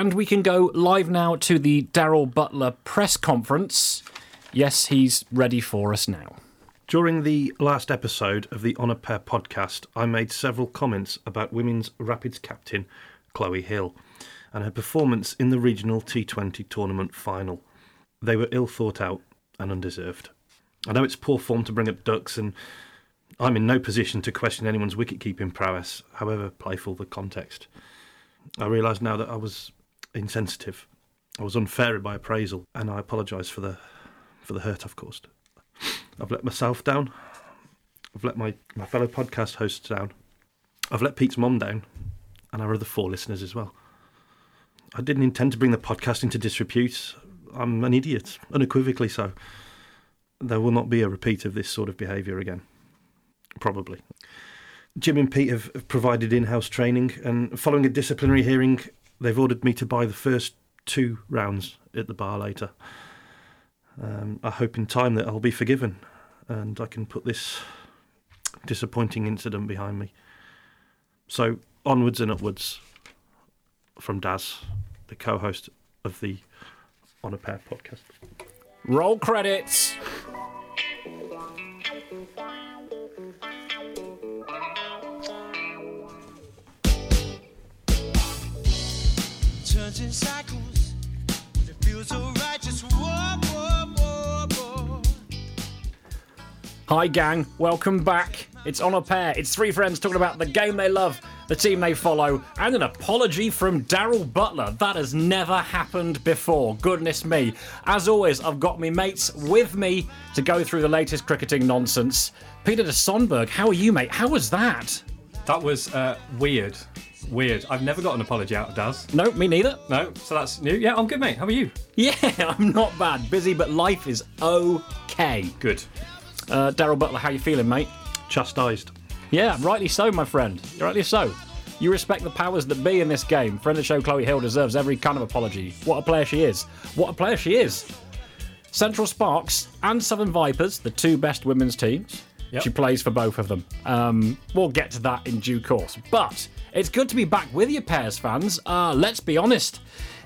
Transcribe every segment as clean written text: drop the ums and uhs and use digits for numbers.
And we can go live now to the Darryl Butler press conference. Yes, he's ready for us now. During the last episode of the On a Pair podcast, I made several comments about women's Rapids captain Chloe Hill and her performance in the regional T20 tournament final. They were ill thought out and undeserved. I know it's poor form to bring up ducks, and I'm in no position to question anyone's wicket-keeping prowess, however playful the context. I realise now that I was insensitive. I was unfair in my appraisal, and I apologise for the hurt I've caused. I've let myself down. I've let my fellow podcast hosts down. I've let Pete's mum down, and our other four listeners as well. I didn't intend to bring the podcast into disrepute. I'm an idiot, unequivocally so. There will not be a repeat of this sort of behaviour again. Probably. Jim and Pete have provided in-house training, and following a disciplinary hearing, they've ordered me to buy the first 2 rounds at the bar later. I hope in time that I'll be forgiven and I can put this disappointing incident behind me. So onwards and upwards from Daz, the co-host of the On a Pair podcast. Roll credits. Turns in cycles, but it feels so right, just whoa. Hi gang, welcome back. It's On a Pair. It's 3 friends talking about the game they love, the team they follow, and an apology from Darryl Butler. That has never happened before. Goodness me. As always, I've got me mates with me to go through the latest cricketing nonsense. Peter de Schoenberg, how are you, mate? How was that? That was weird. Weird. I've never got an apology out of Daz. No, me neither. No, so that's new. Yeah, I'm good, mate. How are you? Yeah, I'm not bad. Busy, but life is okay. Good. Darryl Butler, how you feeling, mate? Chastised. Yeah, rightly so, my friend. Rightly so. You respect the powers that be in this game. Friend of the show, Chloe Hill, deserves every kind of apology. What a player she is. What a player she is. Central Sparks and Southern Vipers, the 2 best women's teams. Yep. She plays for both of them. We'll get to that in due course. But it's good to be back with you, Pairs fans. Let's be honest,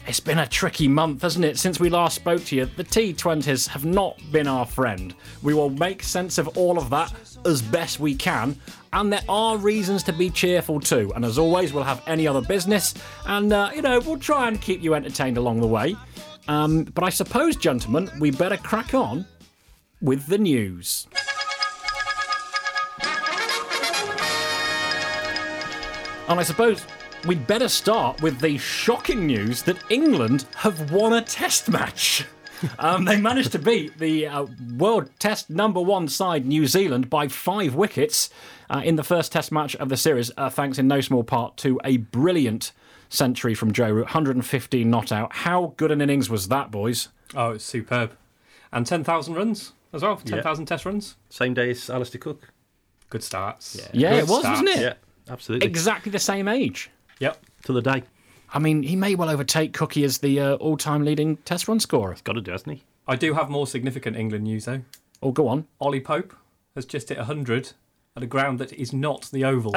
it's been a tricky month, hasn't it, since we last spoke to you. The T20s have not been our friend. We will make sense of all of that as best we can. And there are reasons to be cheerful too. And as always, we'll have any other business. And, we'll try and keep you entertained along the way. But I suppose, gentlemen, we better crack on with the news. And I suppose we'd better start with the shocking news that England have won a test match. They managed to beat the World Test No. 1 side, New Zealand, by 5 wickets in the first test match of the series, thanks in no small part to a brilliant century from Joe Root, 115 not out. How good an innings was that, boys? Oh, it's superb. And 10,000 runs as well, 10,000 test runs. Same day as Alistair Cook. Good starts. Wasn't it? Yeah. Absolutely. Exactly the same age. Yep, to the day. I mean, he may well overtake Cookie as the all-time leading test run scorer. He's got to do, hasn't he? I do have more significant England news, though. Oh, go on. Ollie Pope has just hit 100 at a ground that is not the Oval.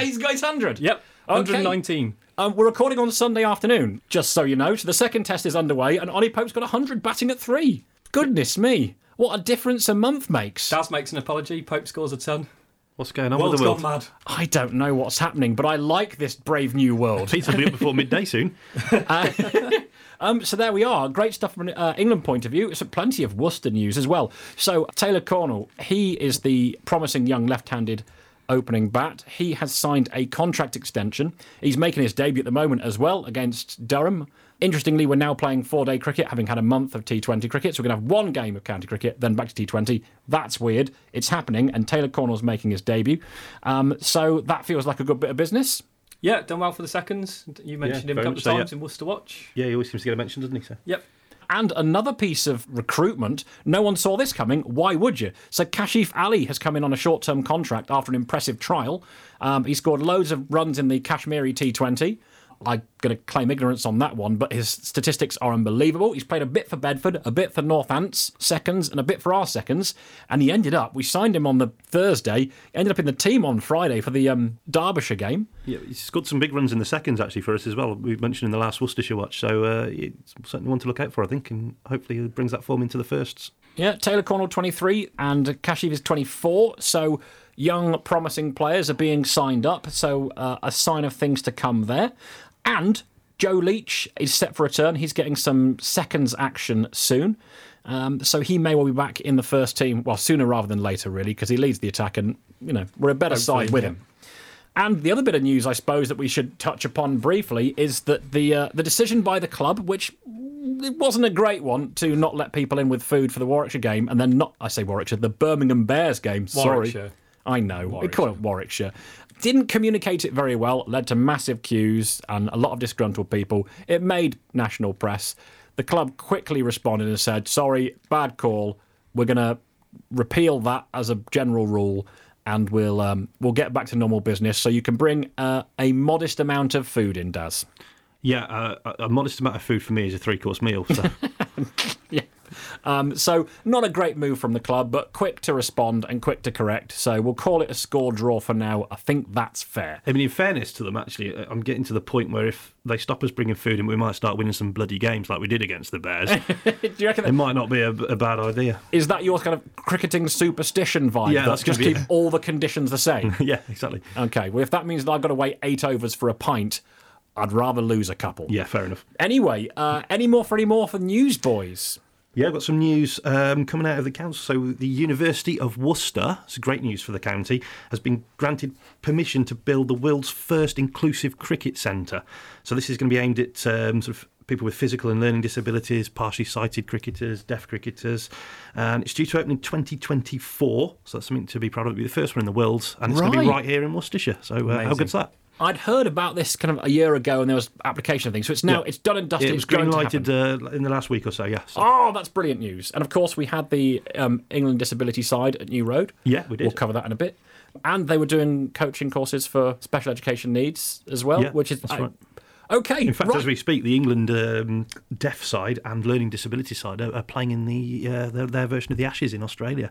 He's got his 100? Yep, 119. Okay. We're recording on Sunday afternoon, just so you know. So the second test is underway, and Ollie Pope's got 100 batting at 3. Goodness me. What a difference a month makes. Daz makes an apology. Pope scores a ton. What's going on with the world? Mad. I don't know what's happening, but I like this brave new world. Pete's will be up before midday soon. So there we are. Great stuff from an England point of view. It's plenty of Worcester news as well. So Taylor Cornall, he is the promising young left-handed opening bat. He has signed a contract extension. He's making his debut at the moment as well against Durham. Interestingly, we're now playing 4-day cricket, having had a month of T20 cricket, so we're going to have 1 game of county cricket, then back to T20. That's weird. It's happening, and Taylor Cornell's making his debut. So that feels like a good bit of business. Yeah, done well for the seconds. You mentioned him a couple of times in Worcester Watch. Yeah, he always seems to get a mention, doesn't he, sir? Yep. And another piece of recruitment. No one saw this coming. Why would you? So Kashif Ali has come in on a short-term contract after an impressive trial. He scored loads of runs in the Kashmiri T20. I'm going to claim ignorance on that one, but his statistics are unbelievable. He's played a bit for Bedford, a bit for Northants seconds, and a bit for our seconds, and he ended up, we signed him on the Thursday, ended up in the team on Friday for the Derbyshire game. Yeah, he's got some big runs in the seconds actually for us as well. We mentioned in the last Worcestershire watch, so it's certainly one to look out for, I think, and hopefully he brings that form into the firsts. Yeah, Taylor Cornall 23 and Kashiv is 24, so young, promising players are being signed up, so a sign of things to come there. And Joe Leach is set for a turn. He's getting some seconds action soon. So he may well be back in the first team, well, sooner rather than later, really, because he leads the attack and, you know, we're a better side with him. And the other bit of news, I suppose, that we should touch upon briefly is that the decision by the club, which it wasn't a great one, to not let people in with food for the Warwickshire game and then not, I say Warwickshire, the Birmingham Bears game, sorry. I know, we call it Warwickshire. Didn't communicate it very well, led to massive queues and a lot of disgruntled people. It made national press. The club quickly responded and said, sorry, bad call. We're going to repeal that as a general rule and we'll get back to normal business. So you can bring a modest amount of food in, Daz. Yeah, a modest amount of food for me is a three-course meal. So. Yeah. So not a great move from the club, but quick to respond and quick to correct. So we'll call it a score draw for now. I think that's fair. I mean, in fairness to them, actually, I'm getting to the point where if they stop us bringing food in, we might start winning some bloody games like we did against the Bears. Do you reckon that... It might not be a bad idea. Is that your kind of cricketing superstition vibe? Yeah, that's just keep all the conditions the same? Yeah, exactly. Okay, well, if that means that I've got to wait 8 overs for a pint... I'd rather lose a couple. Yeah, fair enough. Anyway, any more for news, boys? Yeah, I've got some news coming out of the council. So the University of Worcester, it's great news for the county, has been granted permission to build the world's first inclusive cricket centre. So this is going to be aimed at sort of people with physical and learning disabilities, partially sighted cricketers, deaf cricketers. And it's due to open in 2024, so that's something to be proud of. It'll be the first one in the world, and it's going to be right here in Worcestershire. So how good's that? I'd heard about this kind of a year ago, and there was application things. So it's now it's done and dusted. It was green lighted in the last week or so. Yeah. So. Oh, that's brilliant news! And of course, we had the England disability side at New Road. Yeah, we did. We'll cover that in a bit. And they were doing coaching courses for special education needs as well, yeah, which is that's right. Okay. In fact, as we speak, the England deaf side and learning disability side are playing in the their version of the Ashes in Australia.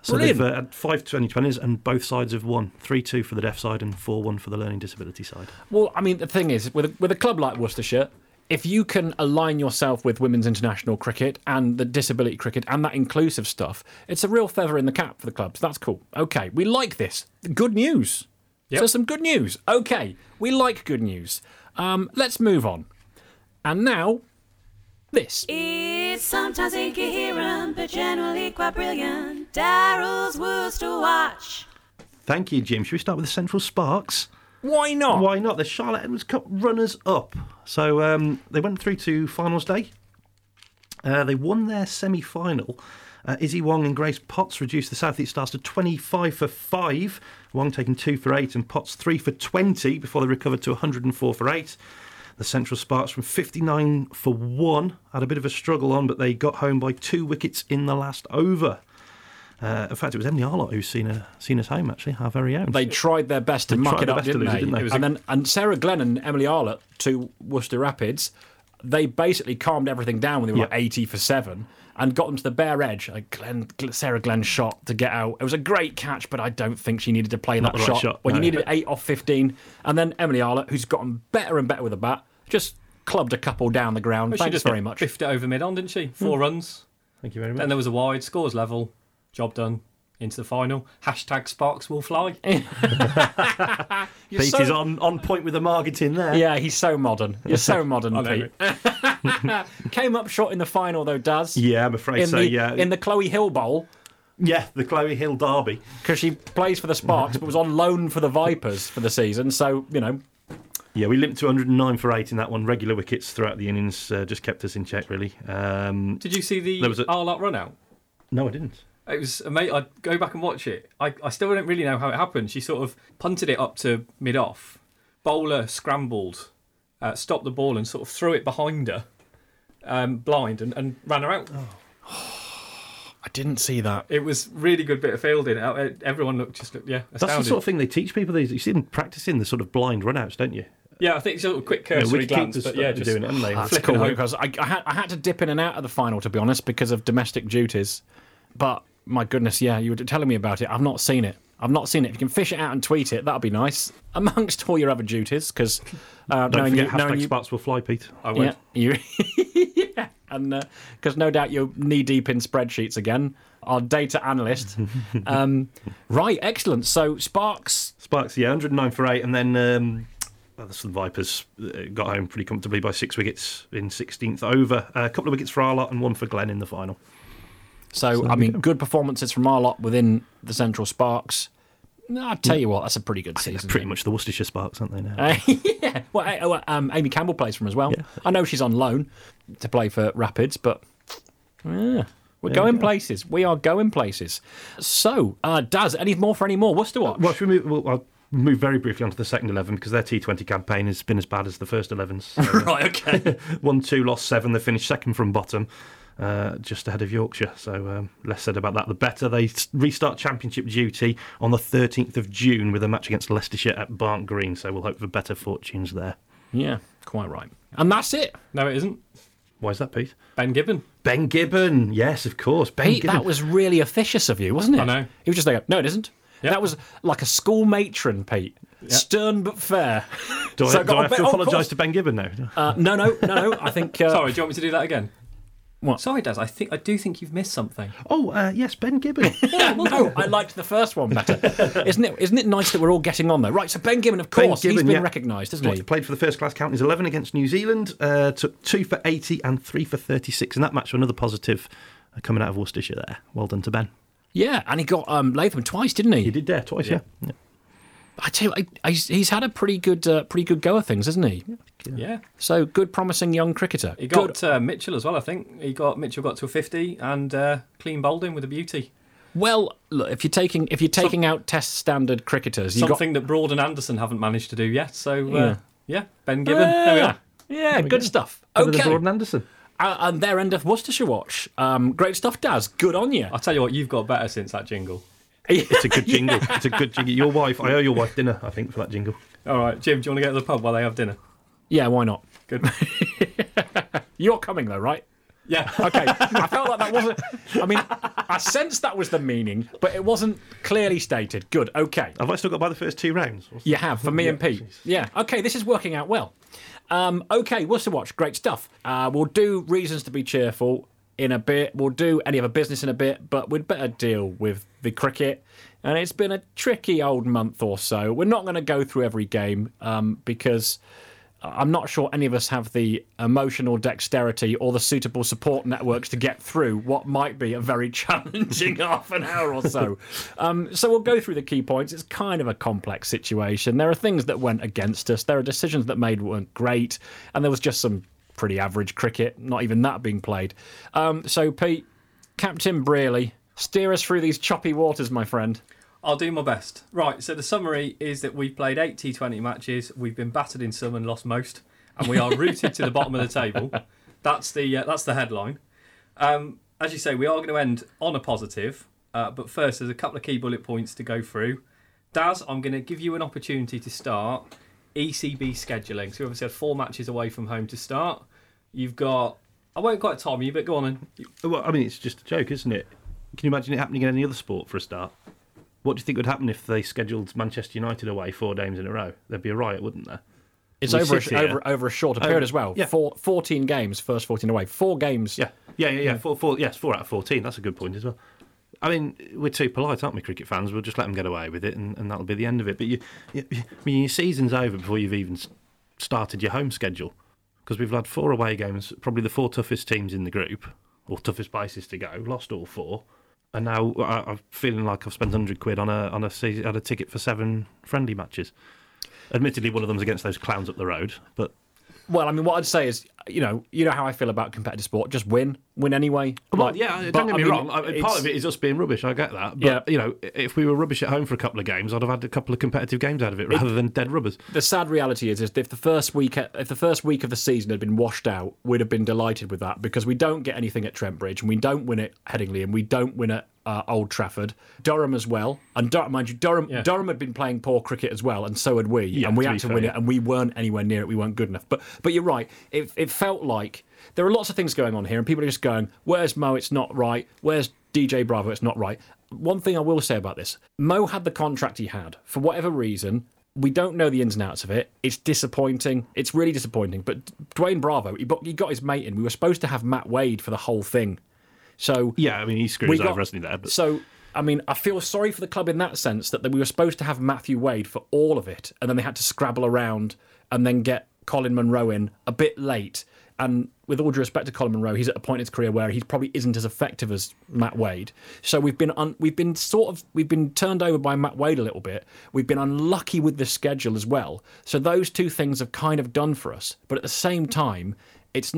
So brilliant. They've had 5 2020s and both sides have won. 3-2 for the deaf side and 4-1 for the learning disability side. Well, I mean, the thing is, with a club like Worcestershire, if you can align yourself with women's international cricket and the disability cricket and that inclusive stuff, it's a real feather in the cap for the clubs. That's cool. Okay, we like this. Good news. Yep. So some good news. Okay, we like good news. Let's move on. And now, this. It's sometimes incoherent, but generally quite brilliant. Darryl's Worcester Watch. Thank you, Jim. Should we start with the Central Sparks? Why not? Why not? The Charlotte Edwards Cup runners-up. So they went through to finals day. They won their semi-final. Izzy Wong and Grace Potts reduced the South East Stars to 25 for 5. Wong taking 2 for 8 and Potts 3 for 20 before they recovered to 104 for 8. The Central Sparks from 59 for 1. Had a bit of a struggle on, but they got home by 2 wickets in the last over. In fact, it was Emily Arlott who's seen us home, actually, our very own. They tried their best to muck it up, didn't they? And Sarah Glenn and Emily Arlott to Worcester Rapids, they basically calmed everything down when they were 80 for 7 and got them to the bare edge. Sarah Glenn shot to get out. It was a great catch, but I don't think she needed to play that shot. When you needed 8 off 15. And then Emily Arlott, who's gotten better and better with the bat, just clubbed a couple down the ground. Well, thanks very much. She biffed it over mid-on, didn't she? 4 runs. Thank you very much. Then there was a wide, scores level. Job done. Into the final. #SparksWillFly. Pete is on point with the marketing there. Yeah, he's so modern. You're so modern, Pete. Came up short in the final, though, Daz. Yeah, I'm afraid so. In the Chloe Hill Bowl. Yeah, the Chloe Hill Derby. Because she plays for the Sparks, but was on loan for the Vipers for the season, so, you know... Yeah, we limped to 109 for 8 in that one. Regular wickets throughout the innings just kept us in check, really. Did you see the Arlott run-out? No, I didn't. It was amazing. I'd go back and watch it. I still don't really know how it happened. She sort of punted it up to mid-off. Bowler scrambled, stopped the ball and sort of threw it behind her, blind, and ran her out. Oh, I didn't see that. It was really good bit of fielding. Everyone looked astounded. That's the sort of thing they teach people. You see them practising the sort of blind run-outs, don't you? Yeah, I think it's a little quick cursory glance, but yeah, just doing it, that's cool. Because I had to dip in and out of the final, to be honest, because of domestic duties. But my goodness, yeah, you were telling me about it. I've not seen it. If you can fish it out and tweet it, that'd be nice. Amongst all your other duties, because don't forget hashtag Sparks will fly, Pete. I won't. Yeah, yeah. And because no doubt you're knee deep in spreadsheets again. Our data analyst. Right, excellent. So Sparks, yeah, 109 for 8, and then the Southern Vipers got home pretty comfortably by 6 wickets in 16th over. A couple of wickets for Arlott and one for Glenn in the final. So I mean, good performances from Arlott within the Central Sparks. I'll tell you what, that's a pretty good season. They're pretty much the Worcestershire Sparks, aren't they now? Yeah. Well, Amy Campbell plays for them as well. Yeah. I know she's on loan to play for Rapids, but we're going places. We are going places. So, Daz, any more for any more? What's to watch? Well, should we move? Well, I'll move very briefly onto the second 11 because their T20 campaign has been as bad as the first 11s. So, right, okay. 1-2, lost 7. They finished second from bottom. Just ahead of Yorkshire, so less said about that the better. They restart championship duty on the 13th of June with a match against Leicestershire at Barnt Green, so we'll hope for better fortunes there. Yeah, quite right. And that's it. No, it isn't. Why is that, Pete? Ben Gibbon, yes, of course. Pete, that was really officious of you, wasn't it? I know. He was just like, no, it isn't. Yep. That was like a school matron, Pete. Yep. Stern but fair. Do I have to apologise to Ben Gibbon now? No. I think... Sorry, do you want me to do that again? What? Sorry, Daz, I do think you've missed something. Oh, yes, Ben Gibbon. Yeah, no, I liked the first one better. Isn't it nice that we're all getting on, though? Right, so Ben Gibbon, of course, he's been recognised, hasn't he? Played for the first class counties 11 against New Zealand, took 2 for 80 and 3 for 36 in that match, another positive coming out of Worcestershire there. Well done to Ben. Yeah, and he got Latham twice, didn't he? He did there, twice, yeah. I tell you, he's had a pretty good go of things, hasn't he? Yeah. So good, promising young cricketer. He got Mitchell as well, I think. Mitchell got to a 50 and clean bowled in with a beauty. Well, look, if you're taking out Test standard cricketers, something that Broad and Anderson haven't managed to do yet. So yeah, Ben Gibbon. There we are. Yeah, there good stuff. Okay, Broad and Anderson. And their end of Worcestershire watch. Great stuff, Daz. Good on you. I'll tell you what, you've got better since that jingle. It's a good jingle. Yeah. It's a good jingle. Your wife, I owe your wife dinner, I think, for that jingle. All right, Jim, do you want to get to the pub while they have dinner? Yeah, why not? Good. You're coming, though, right? Yeah. Okay. I felt like that wasn't... I mean, I sensed that was the meaning, but it wasn't clearly stated. Good, okay. Have I still got by the first 2 rounds? You have, for me and Pete. Geez. Yeah, okay, this is working out well. Okay, Worcester Watch, great stuff. We'll do Reasons to be Cheerful in a bit. We'll do any other business in a bit, but we'd better deal with the cricket. And it's been a tricky old month or so. We're not going to go through every game because I'm not sure any of us have the emotional dexterity or the suitable support networks to get through what might be a very challenging half an hour or so. So we'll go through the key points. It's kind of a complex situation. There are things that went against us. There are decisions that weren't great. And there was just some pretty average cricket, not even that being played. So, Pete, Captain Brearley, steer us through these choppy waters, my friend. I'll do my best. Right, so the summary is that we've played 8 T20 matches, we've been battered in some and lost most, and we are rooted to the bottom of the table. That's the headline. As you say, we are going to end on a positive, but first there's a couple of key bullet points to go through. Daz, I'm going to give you an opportunity to start. ECB scheduling. So we obviously had 4 matches away from home to start. You've got... I won't quite time you, but go on. Well, I mean, it's just a joke, isn't it? Can you imagine it happening in any other sport for a start? What do you think would happen if they scheduled Manchester United away 4 games in a row? There'd be a riot, wouldn't there? It's over a shorter period as well. Yeah. 14 games, first 14 away. 4 games. Yeah. 4 out of 14. That's a good point as well. I mean, we're too polite, aren't we, cricket fans? We'll just let them get away with it, and that'll be the end of it. But your season's over before you've even started your home schedule, because we've had 4 away games, probably the 4 toughest teams in the group, or toughest places to go, lost all 4, and now I'm feeling like I've spent £100 on a ticket for 7 friendly matches. Admittedly, one of them's against those clowns up the road, but... Well, I mean, what I'd say is, you know how I feel about competitive sport. Just win anyway. Well, don't get me wrong. Part of it is us being rubbish. I get that. But you know, if we were rubbish at home for a couple of games, I'd have had a couple of competitive games out of it rather than dead rubbers. The sad reality is if the first week of the season had been washed out, we'd have been delighted with that because we don't get anything at Trent Bridge and we don't win at Headingley and we don't win at Old Trafford, Durham as well, and mind you, Durham had been playing poor cricket as well, and so had we, and we had to win it, and we weren't anywhere near it, we weren't good enough. But you're right, it felt like there are lots of things going on here, and people are just going, where's Mo? It's not right. Where's DJ Bravo? It's not right. One thing I will say about this, Mo had the contract he had. For whatever reason, we don't know the ins and outs of it. It's disappointing. It's really disappointing. But Dwayne Bravo, he got his mate in. We were supposed to have Matt Wade for the whole thing. So yeah, I mean, he screws over, doesn't he, there? But... So, I mean, I feel sorry for the club in that sense that we were supposed to have Matthew Wade for all of it, and then they had to scrabble around and then get Colin Munro in a bit late. And with all due respect to Colin Munro, he's at a point in his career where he probably isn't as effective as Matt Wade. So we've been turned over by Matt Wade a little bit. We've been unlucky with the schedule as well. So those two things have kind of done for us. But at the same time, it's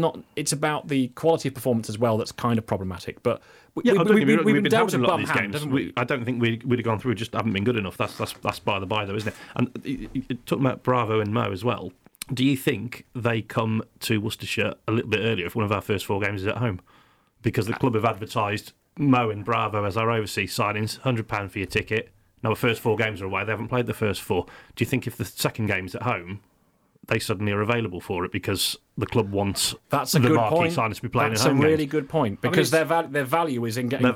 about the quality of performance as well that's kind of problematic. But we've been dealt a bum hand, haven't we? I don't think we'd have gone through. Just haven't been good enough. That's by the by, though, isn't it? And talking about Bravo and Mo as well. Do you think they come to Worcestershire a little bit earlier if one of our first four games is at home? Because the club have advertised Mo and Bravo as our overseas signings, £100 for your ticket. Now, the first four games are away. They haven't played the first four. Do you think if the second game's at home, they suddenly are available for it because the club wants marquee signers to be playing at home? That's a really good point, because their value is in getting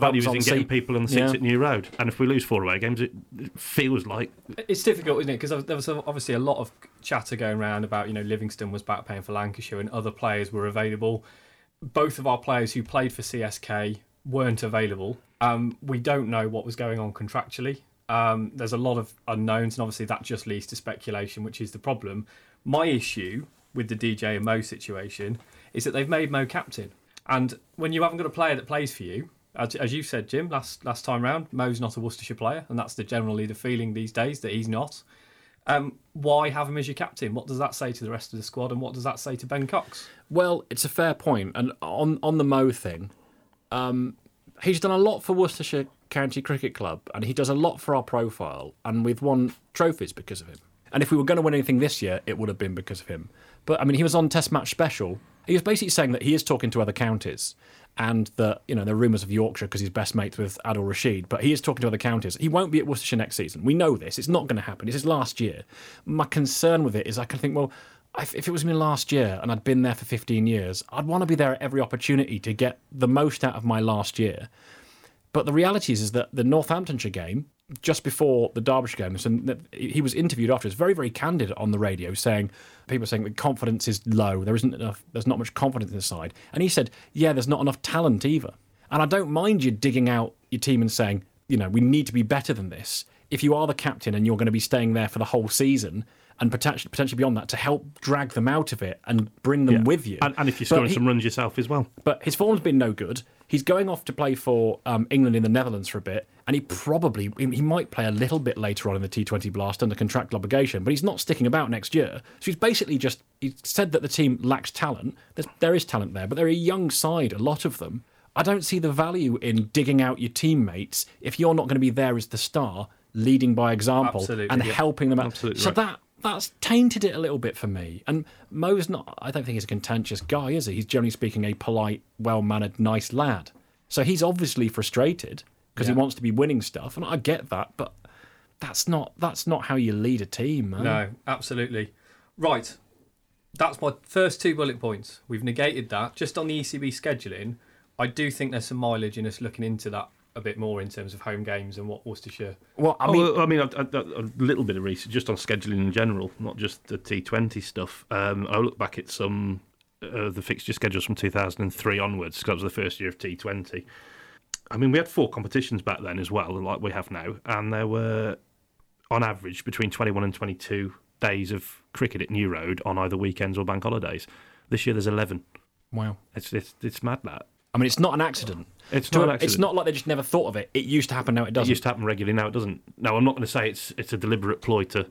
people and seats at New Road. And if we lose four away games, it feels like... It's difficult, isn't it? Because there was obviously a lot of chatter going around about, Livingston was back paying for Lancashire and other players were available. Both of our players who played for CSK weren't available. We don't know what was going on contractually. There's a lot of unknowns, and obviously that just leads to speculation, which is the problem. My issue with the DJ and Mo situation is that they've made Mo captain. And when you haven't got a player that plays for you, as you said, Jim, last time round, Mo's not a Worcestershire player, and that's the generally the feeling these days, that he's not. Why have him as your captain? What does that say to the rest of the squad, and what does that say to Ben Cox? Well, it's a fair point. And on the Mo thing, he's done a lot for Worcestershire County Cricket Club, and he does a lot for our profile, and we've won trophies because of him. And if we were going to win anything this year, it would have been because of him. But, I mean, he was on Test Match Special. He was basically saying that he is talking to other counties and that, there are rumours of Yorkshire because he's best mates with Adil Rashid, but he is talking to other counties. He won't be at Worcestershire next season. We know this. It's not going to happen. It's his last year. My concern with it is I can think, well, if it was me last year and I'd been there for 15 years, I'd want to be there at every opportunity to get the most out of my last year. But the reality is that the Northamptonshire game, just before the Derbyshire game, and he was interviewed afterwards, very, very candid on the radio, saying, people are saying that confidence is low, there's not much confidence in the side. And he said, there's not enough talent either. And I don't mind you digging out your team and saying, we need to be better than this. If you are the captain and you're going to be staying there for the whole season and potentially beyond that to help drag them out of it and bring them with you. And if you're scoring some runs yourself as well. But his form's been no good. He's going off to play for England in the Netherlands for a bit, and he might play a little bit later on in the T20 Blast under contractual obligation, but he's not sticking about next year. So he's basically he said that the team lacks talent. There is talent there, but they're a young side, a lot of them. I don't see the value in digging out your teammates if you're not going to be there as the star, leading by example helping them out. Absolutely so right. That's tainted it a little bit for me. And Mo's not... I don't think he's a contentious guy, is he? He's generally speaking a polite, well-mannered, nice lad. So he's obviously frustrated because he wants to be winning stuff, and I get that, but that's not how you lead a team, man. No, absolutely. Right. That's my first two bullet points. We've negated that. Just on the ECB scheduling, I do think there's some mileage in us looking into that a bit more in terms of home games and what Worcestershire... Well, I mean, a little bit of research just on scheduling in general, not just the T20 stuff. I look back at some the fixture schedules from 2003 onwards, because it was the first year of T20. I mean, we had four competitions back then as well, like we have now, and there were, on average, between 21 and 22 days of cricket at New Road on either weekends or bank holidays. This year there's 11. Wow. It's mad, that. I mean, it's not an accident. It's not like they just never thought of it. It used to happen, now it doesn't. It used to happen regularly, now it doesn't. Now, I'm not going to say it's a deliberate ploy to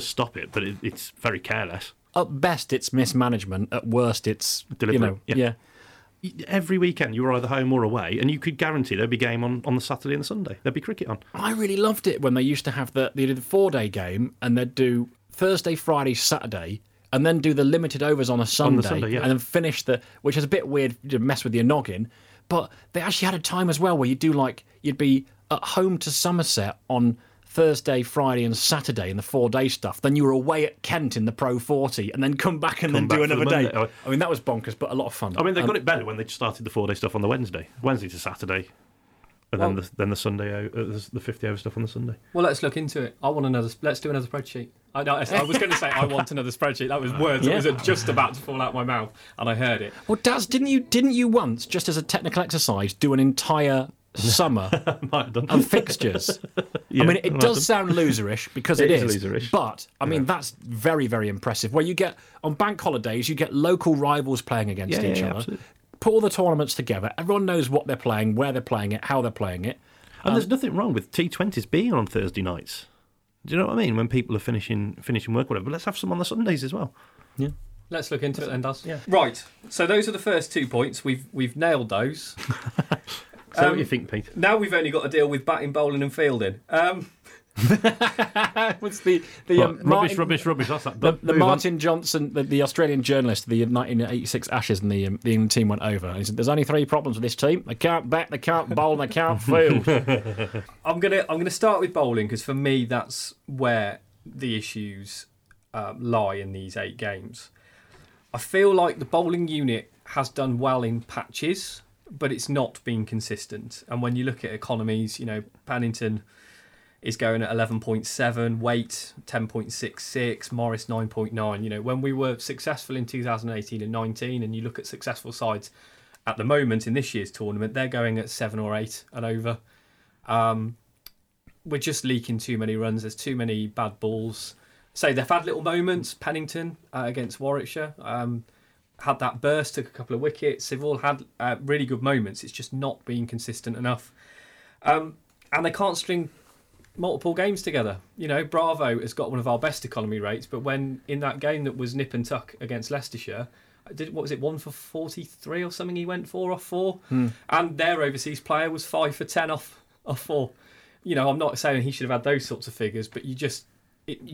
stop it, but it's very careless. At best, it's mismanagement. At worst, it's deliberate. Every weekend, you were either home or away, and you could guarantee there'd be game on the Saturday and the Sunday. There'd be cricket on. I really loved it when they used to have they'd do the 4-day game, and they'd do Thursday, Friday, Saturday, and then do the limited overs on a Sunday, and then finish which is a bit weird to mess with your noggin. But they actually had a time as well where you'd do like, you'd be at home to Somerset on Thursday, Friday and Saturday in the 4-day stuff. Then you were away at Kent in the Pro 40 and then come back and do another day. I mean, that was bonkers, but a lot of fun. I mean, they got it better when they started the 4-day stuff on the Wednesday to Saturday. And then the Sunday, the 50-hour stuff on the Sunday. Well, let's look into it. Let's do another spreadsheet. I was going to say I want another spreadsheet. That was words that was just about to fall out my mouth, and I heard it. Well, Daz, didn't you once, just as a technical exercise, do an entire summer of fixtures? Yeah, I mean, it does sound loserish because it is loserish. But I mean that's very, very impressive. Where you get on bank holidays, you get local rivals playing against each other. Absolutely. Put all the tournaments together. Everyone knows what they're playing, where they're playing it, how they're playing it. And there's nothing wrong with T20s being on Thursday nights. Do you know what I mean? When people are finishing work, whatever. But let's have some on the Sundays as well. Yeah. Let's look into it then, Daz. Yeah. Right. So those are the first 2 points. We've nailed those. So what do you think, Pete? Now we've only got to deal with batting, bowling and fielding. What's the rubbish. That's that. The Martin Johnson, the Australian journalist, the 1986 Ashes, and the England team went over. And he said, "There's only 3 problems with this team: they can't bat, they can't bowl, and they can't field." I'm gonna start with bowling because for me that's where the issues lie in these 8 games. I feel like the bowling unit has done well in patches, but it's not been consistent. And when you look at economies, you know, Pannington is going at 11.7, Waite 10.66, Morris 9.9. You know, when we were successful in 2018 and 19, and you look at successful sides at the moment in this year's tournament, they're going at 7 or 8 and over. We're just leaking too many runs. There's too many bad balls. So they've had little moments. Pennington against Warwickshire had that burst, took a couple of wickets. They've all had really good moments. It's just not being consistent enough. And they can't string multiple games together. You know, Bravo has got one of our best economy rates, but when in that game that was nip and tuck against Leicestershire, what was it, 1 for 43 or something he went 4 off 4? And their overseas player was 5 for 10 off 4. You know, I'm not saying he should have had those sorts of figures, but we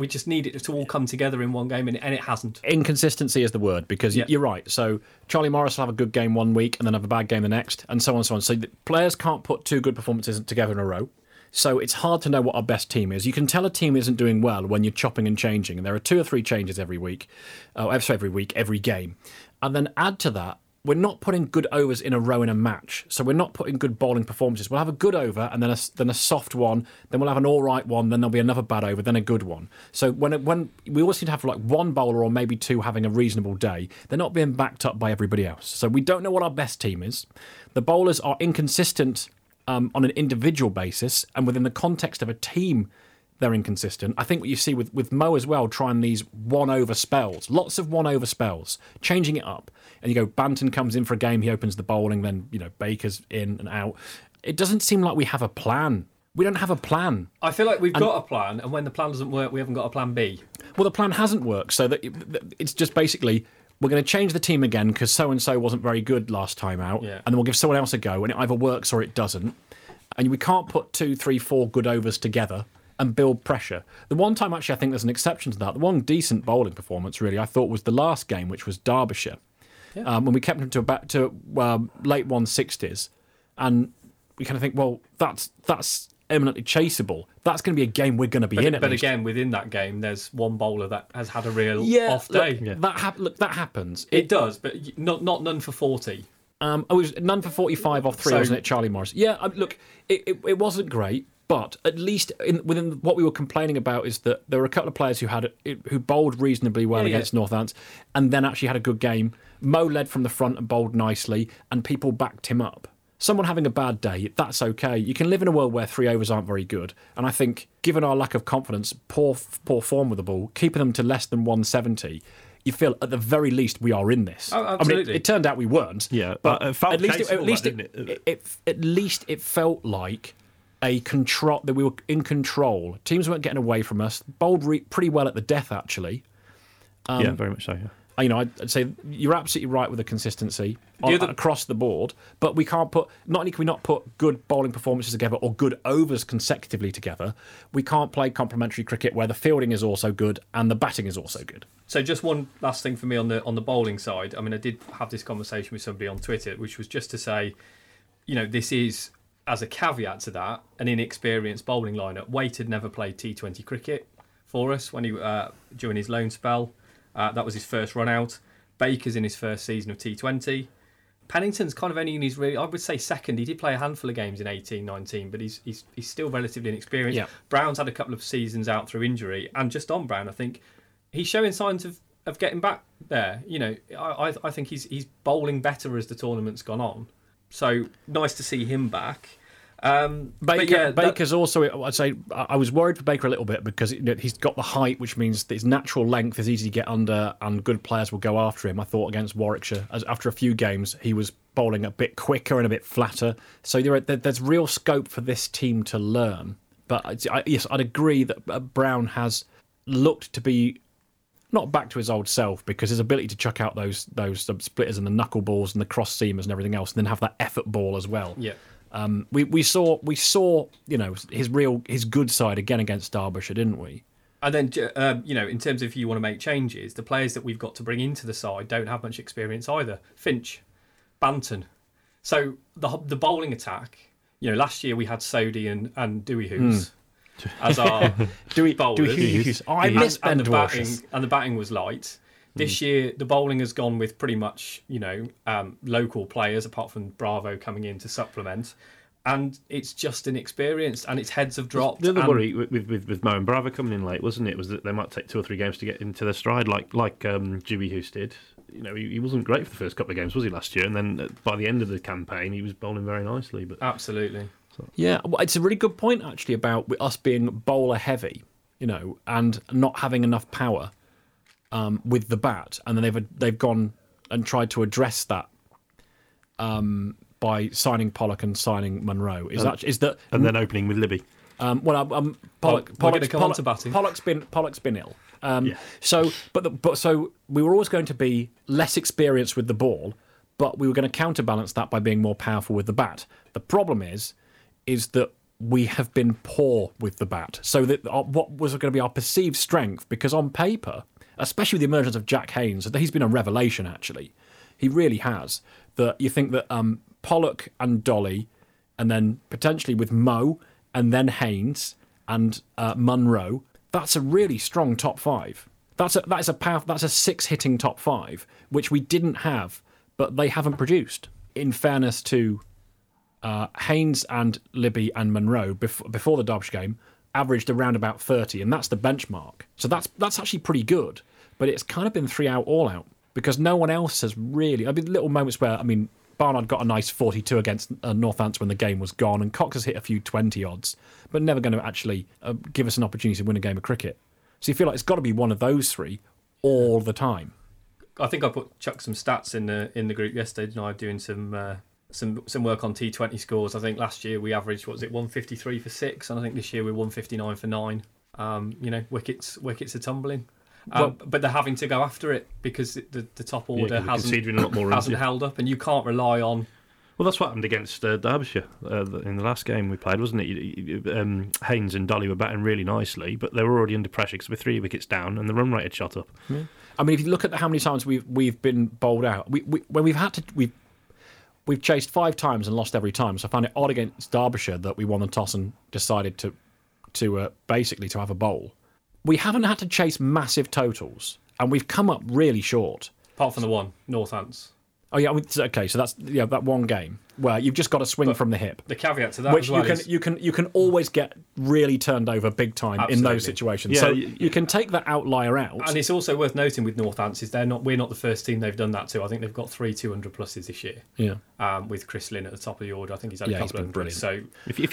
just need it to all come together in one game, and it hasn't. Inconsistency is the word, because you're right. So Charlie Morris will have a good game one week and then have a bad game the next, and so on and so on. So the players can't put 2 good performances together in a row. So it's hard to know what our best team is. You can tell a team isn't doing well when you're chopping and changing, and there are 2 or 3 changes every game. And then add to that, we're not putting good overs in a row in a match. So we're not putting good bowling performances. We'll have a good over and then a soft one, then we'll have an all right one, then there'll be another bad over, then a good one. So when we always seem to have like 1 bowler or maybe 2 having a reasonable day, they're not being backed up by everybody else. So we don't know what our best team is. The bowlers are inconsistent on an individual basis, and within the context of a team, they're inconsistent. I think what you see with Mo as well, trying these one-over spells, lots of one-over spells, changing it up. And you go, Banton comes in for a game, he opens the bowling, then you know Baker's in and out. It doesn't seem like we have a plan. We don't have a plan. I feel like we've got a plan, and when the plan doesn't work, we haven't got a plan B. Well, the plan hasn't worked, so that it's just basically, we're going to change the team again because so-and-so wasn't very good last time out, and then we'll give someone else a go, and it either works or it doesn't. And we can't put 2, 3, 4 good overs together and build pressure. The one time, actually, I think there's an exception to that. The one decent bowling performance, really, I thought was the last game, which was Derbyshire, when we kept them to about late 160s. And we kind of think, well, that's eminently chaseable. That's going to be a game we're going to be in. But again, within that game, there's one bowler that has had a real off day. That happens. It does, but not none for 40. It was none for 45 off 3, wasn't it, Charlie Morris? Yeah. Look, it wasn't great, but at least within what we were complaining about is that there were a couple of players who bowled reasonably well against Northants, and then actually had a good game. Mo led from the front and bowled nicely, and people backed him up. Someone having a bad day, that's okay. You can live in a world where 3 overs aren't very good. And I think, given our lack of confidence, poor form with the ball, keeping them to less than 170, you feel at the very least we are in this. Oh, absolutely. I mean, it turned out we weren't. Yeah, but at least it felt like a control, that we were in control. Teams weren't getting away from us. Bowled pretty well at the death, actually. Yeah, very much so, yeah. You know, I'd say you're absolutely right with the consistency across the board, but we can't put. Not only can we not put good bowling performances together or good overs consecutively together, we can't play complementary cricket where the fielding is also good and the batting is also good. So, just one last thing for me on the bowling side. I mean, I did have this conversation with somebody on Twitter, which was just to say, you know, this is, as a caveat to that, an inexperienced bowling lineup. Waite had never played T20 cricket for us when he during his loan spell. That was his first run out. Baker's in his first season of T20. Pennington's kind of only in his really, I would say, second. He did play a handful of games in 18, 19, but he's still relatively inexperienced. Yeah. Brown's had a couple of seasons out through injury, and just on Brown, I think he's showing signs of getting back there. You know, I think he's bowling better as the tournament's gone on. So nice to see him back. Baker's also, I'd say, I was worried for Baker a little bit because he's got the height, which means that his natural length is easy to get under, and good players will go after him. I thought against Warwickshire, after a few games, he was bowling a bit quicker and a bit flatter. So there's real scope for this team to learn. But yes, I'd agree that Brown has looked to be not back to his old self, because his ability to chuck out those splitters and the knuckle balls and the cross seamers and everything else, and then have that effort ball as well. Yeah. We saw you know, his good side again against Derbyshire, didn't we? And then you know, in terms of if you want to make changes, the players that we've got to bring into the side don't have much experience either. Finch, Banton, so the bowling attack. You know, last year we had Sodhi and Dewey Hughes as our bowlers. Dewey Hughes. I miss Ben. And the batting was light. This year, the bowling has gone with pretty much, you know, local players, apart from Bravo coming in to supplement. And it's just inexperienced, and its heads have dropped. The other worry with Mo and Bravo coming in late, wasn't it, was that they might take two or three games to get into their stride, like Dewey Hughes did. You know, he wasn't great for the first couple of games, was he, last year? And then by the end of the campaign, he was bowling very nicely. But absolutely. So. Yeah, well, it's a really good point, actually, about us being bowler-heavy, you know, and not having enough power. With the bat, and then they've gone and tried to address that by signing Pollock and signing Munro. Then opening with Libby. Pollock's been ill. So we were always going to be less experienced with the ball, but we were going to counterbalance that by being more powerful with the bat. The problem is that we have been poor with the bat. So that what was going to be our perceived strength, because on paper, especially with the emergence of Jack Haynes, he's been a revelation, actually. He really has. That you think that Pollock and Dolly, and then potentially with Mo, and then Haynes, and Munro, that's a really strong top five. That's a six-hitting top five, which we didn't have, but they haven't produced. In fairness to Haynes and Libby and Munro, before the Derbyshire game, averaged around about 30, and that's the benchmark. So that's actually pretty good, but it's kind of been three out, all out, because no one else has really... I mean, little moments where, Barnard got a nice 42 against Northamptonshire when the game was gone, and Cox has hit a few 20-odds, but never going to actually give us an opportunity to win a game of cricket. So you feel like it's got to be one of those three all the time. I think I chucked some stats in the group yesterday, didn't I, doing some work on T20 scores. I think last year we averaged, 153 for six, and I think this year we're 159 for nine. You know, wickets are tumbling. But they're having to go after it because the top order hasn't held up, and you can't rely on... Well, that's what happened against Derbyshire in the last game we played, wasn't it? Haynes and Dolly were batting really nicely, but they were already under pressure because we're three wickets down and the run rate had shot up. Yeah. I mean, if you look at how many times we've been bowled out, We've chased five times and lost every time, so I found it odd against Derbyshire that we won the toss and decided to basically to have a bowl. We haven't had to chase massive totals, and we've come up really short. Apart from the one, Northants. Oh yeah, okay. So that's that one game where you've just got to swing from the hip. The caveat to that, which you can always get really turned over big time. Absolutely. In those situations. Yeah, so you can take that outlier out. And it's also worth noting with Northants is we're not the first team they've done that to. I think they've got 3 200 pluses this year. Yeah. With Chris Lynn at the top of the order, I think he's had a couple of hundred. So if you're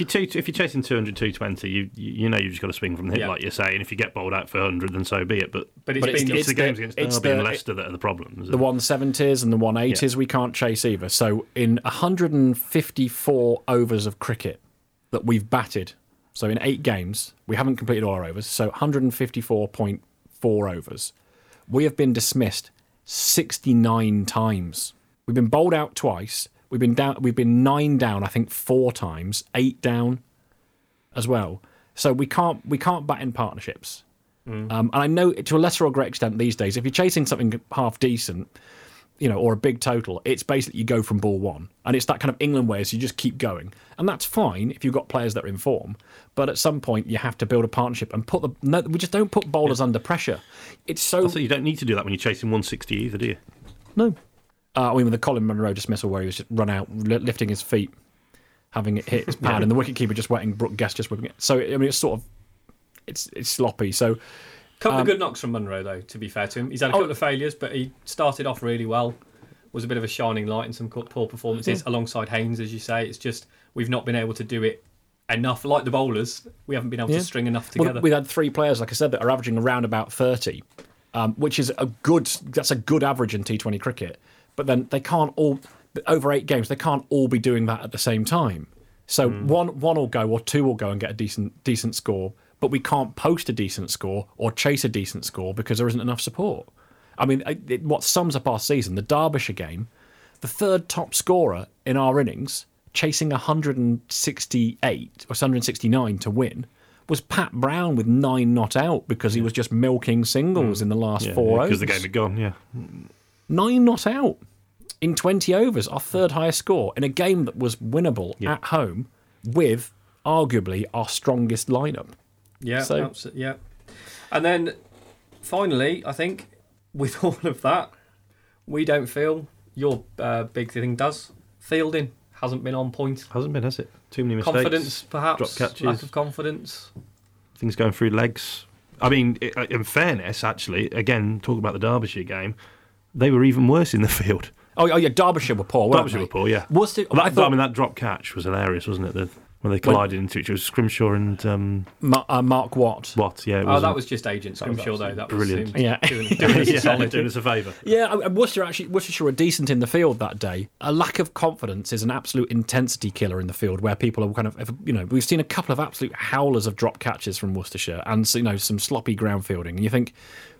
chasing 200, 220, you know you've just got to swing from the hip, like you say. And if you get bowled out for 100, then so be it. But it's the games against Derby and Leicester that are the problems. The 170s and the 180s we can't chase either. So in 154 overs of cricket that we've batted, so in 8 games we haven't completed all our overs, so 154.4 overs, we have been dismissed 69 times. We've been bowled out twice, we've been 9 down, I think 4 times, 8 down as well, so we can't bat in partnerships. And I know to a lesser or greater extent these days, if you're chasing something half decent, you know, or a big total, it's basically you go from ball one. And it's that kind of England way, so you just keep going. And that's fine if you've got players that are in form. But at some point, you have to build a partnership and put them... No, we just don't put bowlers under pressure. It's so... You don't need to do that when you're chasing 160 either, do you? No. I mean, the Colin Munro dismissal where he was just run out, lifting his feet, having it hit his pad, and the wicketkeeper just wetting Brooke Guest just whipping it. So, I mean, it's sort of... It's sloppy, so... Couple of good knocks from Munro, though, to be fair to him. He's had a couple of failures, but he started off really well. Was a bit of a shining light in some poor performances alongside Haynes, as you say. It's just we've not been able to do it enough. Like the bowlers, we haven't been able to string enough together. Well, we've had three players, like I said, that are averaging around about 30, which is a good average in T20 cricket. But then they can't all, over 8 games, they can't all be doing that at the same time. So one will go or two will go and get a decent score, but we can't post a decent score or chase a decent score because there isn't enough support. I mean, what sums up our season, the Derbyshire game, the third top scorer in our innings, chasing 168 or 169 to win, was Pat Brown with 9 not out because he was just milking singles in the last 4 overs. Because the game had gone, 9 not out in 20 overs, our third highest score, in a game that was winnable at home with, arguably, our strongest lineup. Yeah, so. Absolutely. Yeah. And then finally, I think with all of that, we don't feel your big thing does. Fielding hasn't been on point. Hasn't been, has it? Too many mistakes. Confidence, perhaps. Drop catches. Lack of confidence. Things going through legs. I mean, in fairness, actually, again, talking about the Derbyshire game, they were even worse in the field. Oh yeah, Derbyshire were poor, weren't they? Derbyshire were poor, yeah. I mean, that drop catch was hilarious, wasn't it? When they collided into each other, it was Scrimshaw and... Mark Watt. It was that was just agent Scrimshaw, though. That brilliant. Was doing us a favour. Yeah, and Worcestershire were decent in the field that day. A lack of confidence is an absolute intensity killer in the field where people are kind of... You know, we've seen a couple of absolute howlers of drop catches from Worcestershire and, you know, some sloppy ground fielding. And you think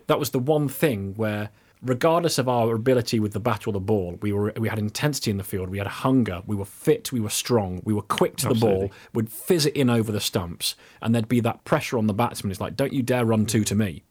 that was the one thing where... Regardless of our ability with the bat or the ball, we had intensity in the field, we had hunger, we were fit, we were strong, we were quick to the ball, we'd fizz it in over the stumps, and there'd be that pressure on the batsman. It's like, don't you dare run two to me.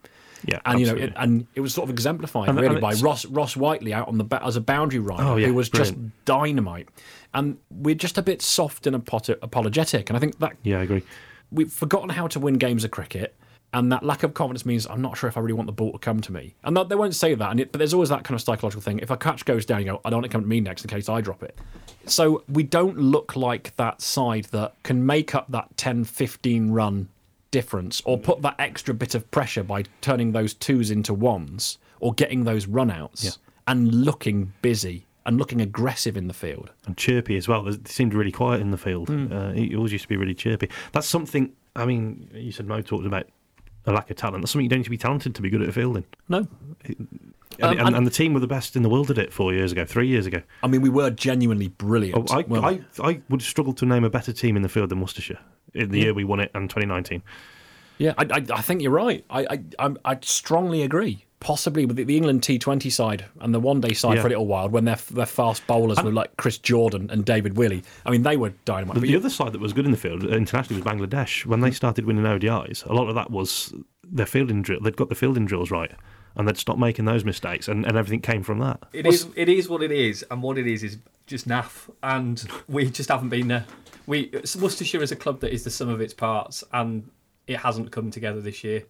Yeah, and you know, it was sort of exemplified really by Ross Whiteley out on the as a boundary rider, who was just dynamite. And we're just a bit soft and apologetic, and I think that I agree. We've forgotten how to win games of cricket. And that lack of confidence means I'm not sure if I really want the ball to come to me. And they won't say that, but there's always that kind of psychological thing. If a catch goes down, you go, I don't want it to come to me next in case I drop it. So we don't look like that side that can make up that 10, 15 run difference or put that extra bit of pressure by turning those twos into ones or getting those run-outs and looking busy and looking aggressive in the field. And chirpy as well. They seemed really quiet in the field. It always used to be really chirpy. That's something, I mean, you said Mo talked about a lack of talent. That's something you don't need to be talented to be good at fielding. No. And the team were the best in the world at it 3 years ago. I mean, we were genuinely brilliant. Oh, I would struggle to name a better team in the field than Worcestershire in the year we won it in 2019. Yeah, I think you're right. I strongly agree. Possibly with the England T20 side and the one-day side for a little while when their fast bowlers were like Chris Jordan and David Willey. I mean, they were dynamite. But the other side that was good in the field internationally was Bangladesh. When they started winning ODIs, a lot of that was their fielding drill. They'd got the fielding drills right and they'd stopped making those mistakes and everything came from that. It is what it is, and what it is just naff, and we just haven't been there. Worcestershire is a club that is the sum of its parts and it hasn't come together this year.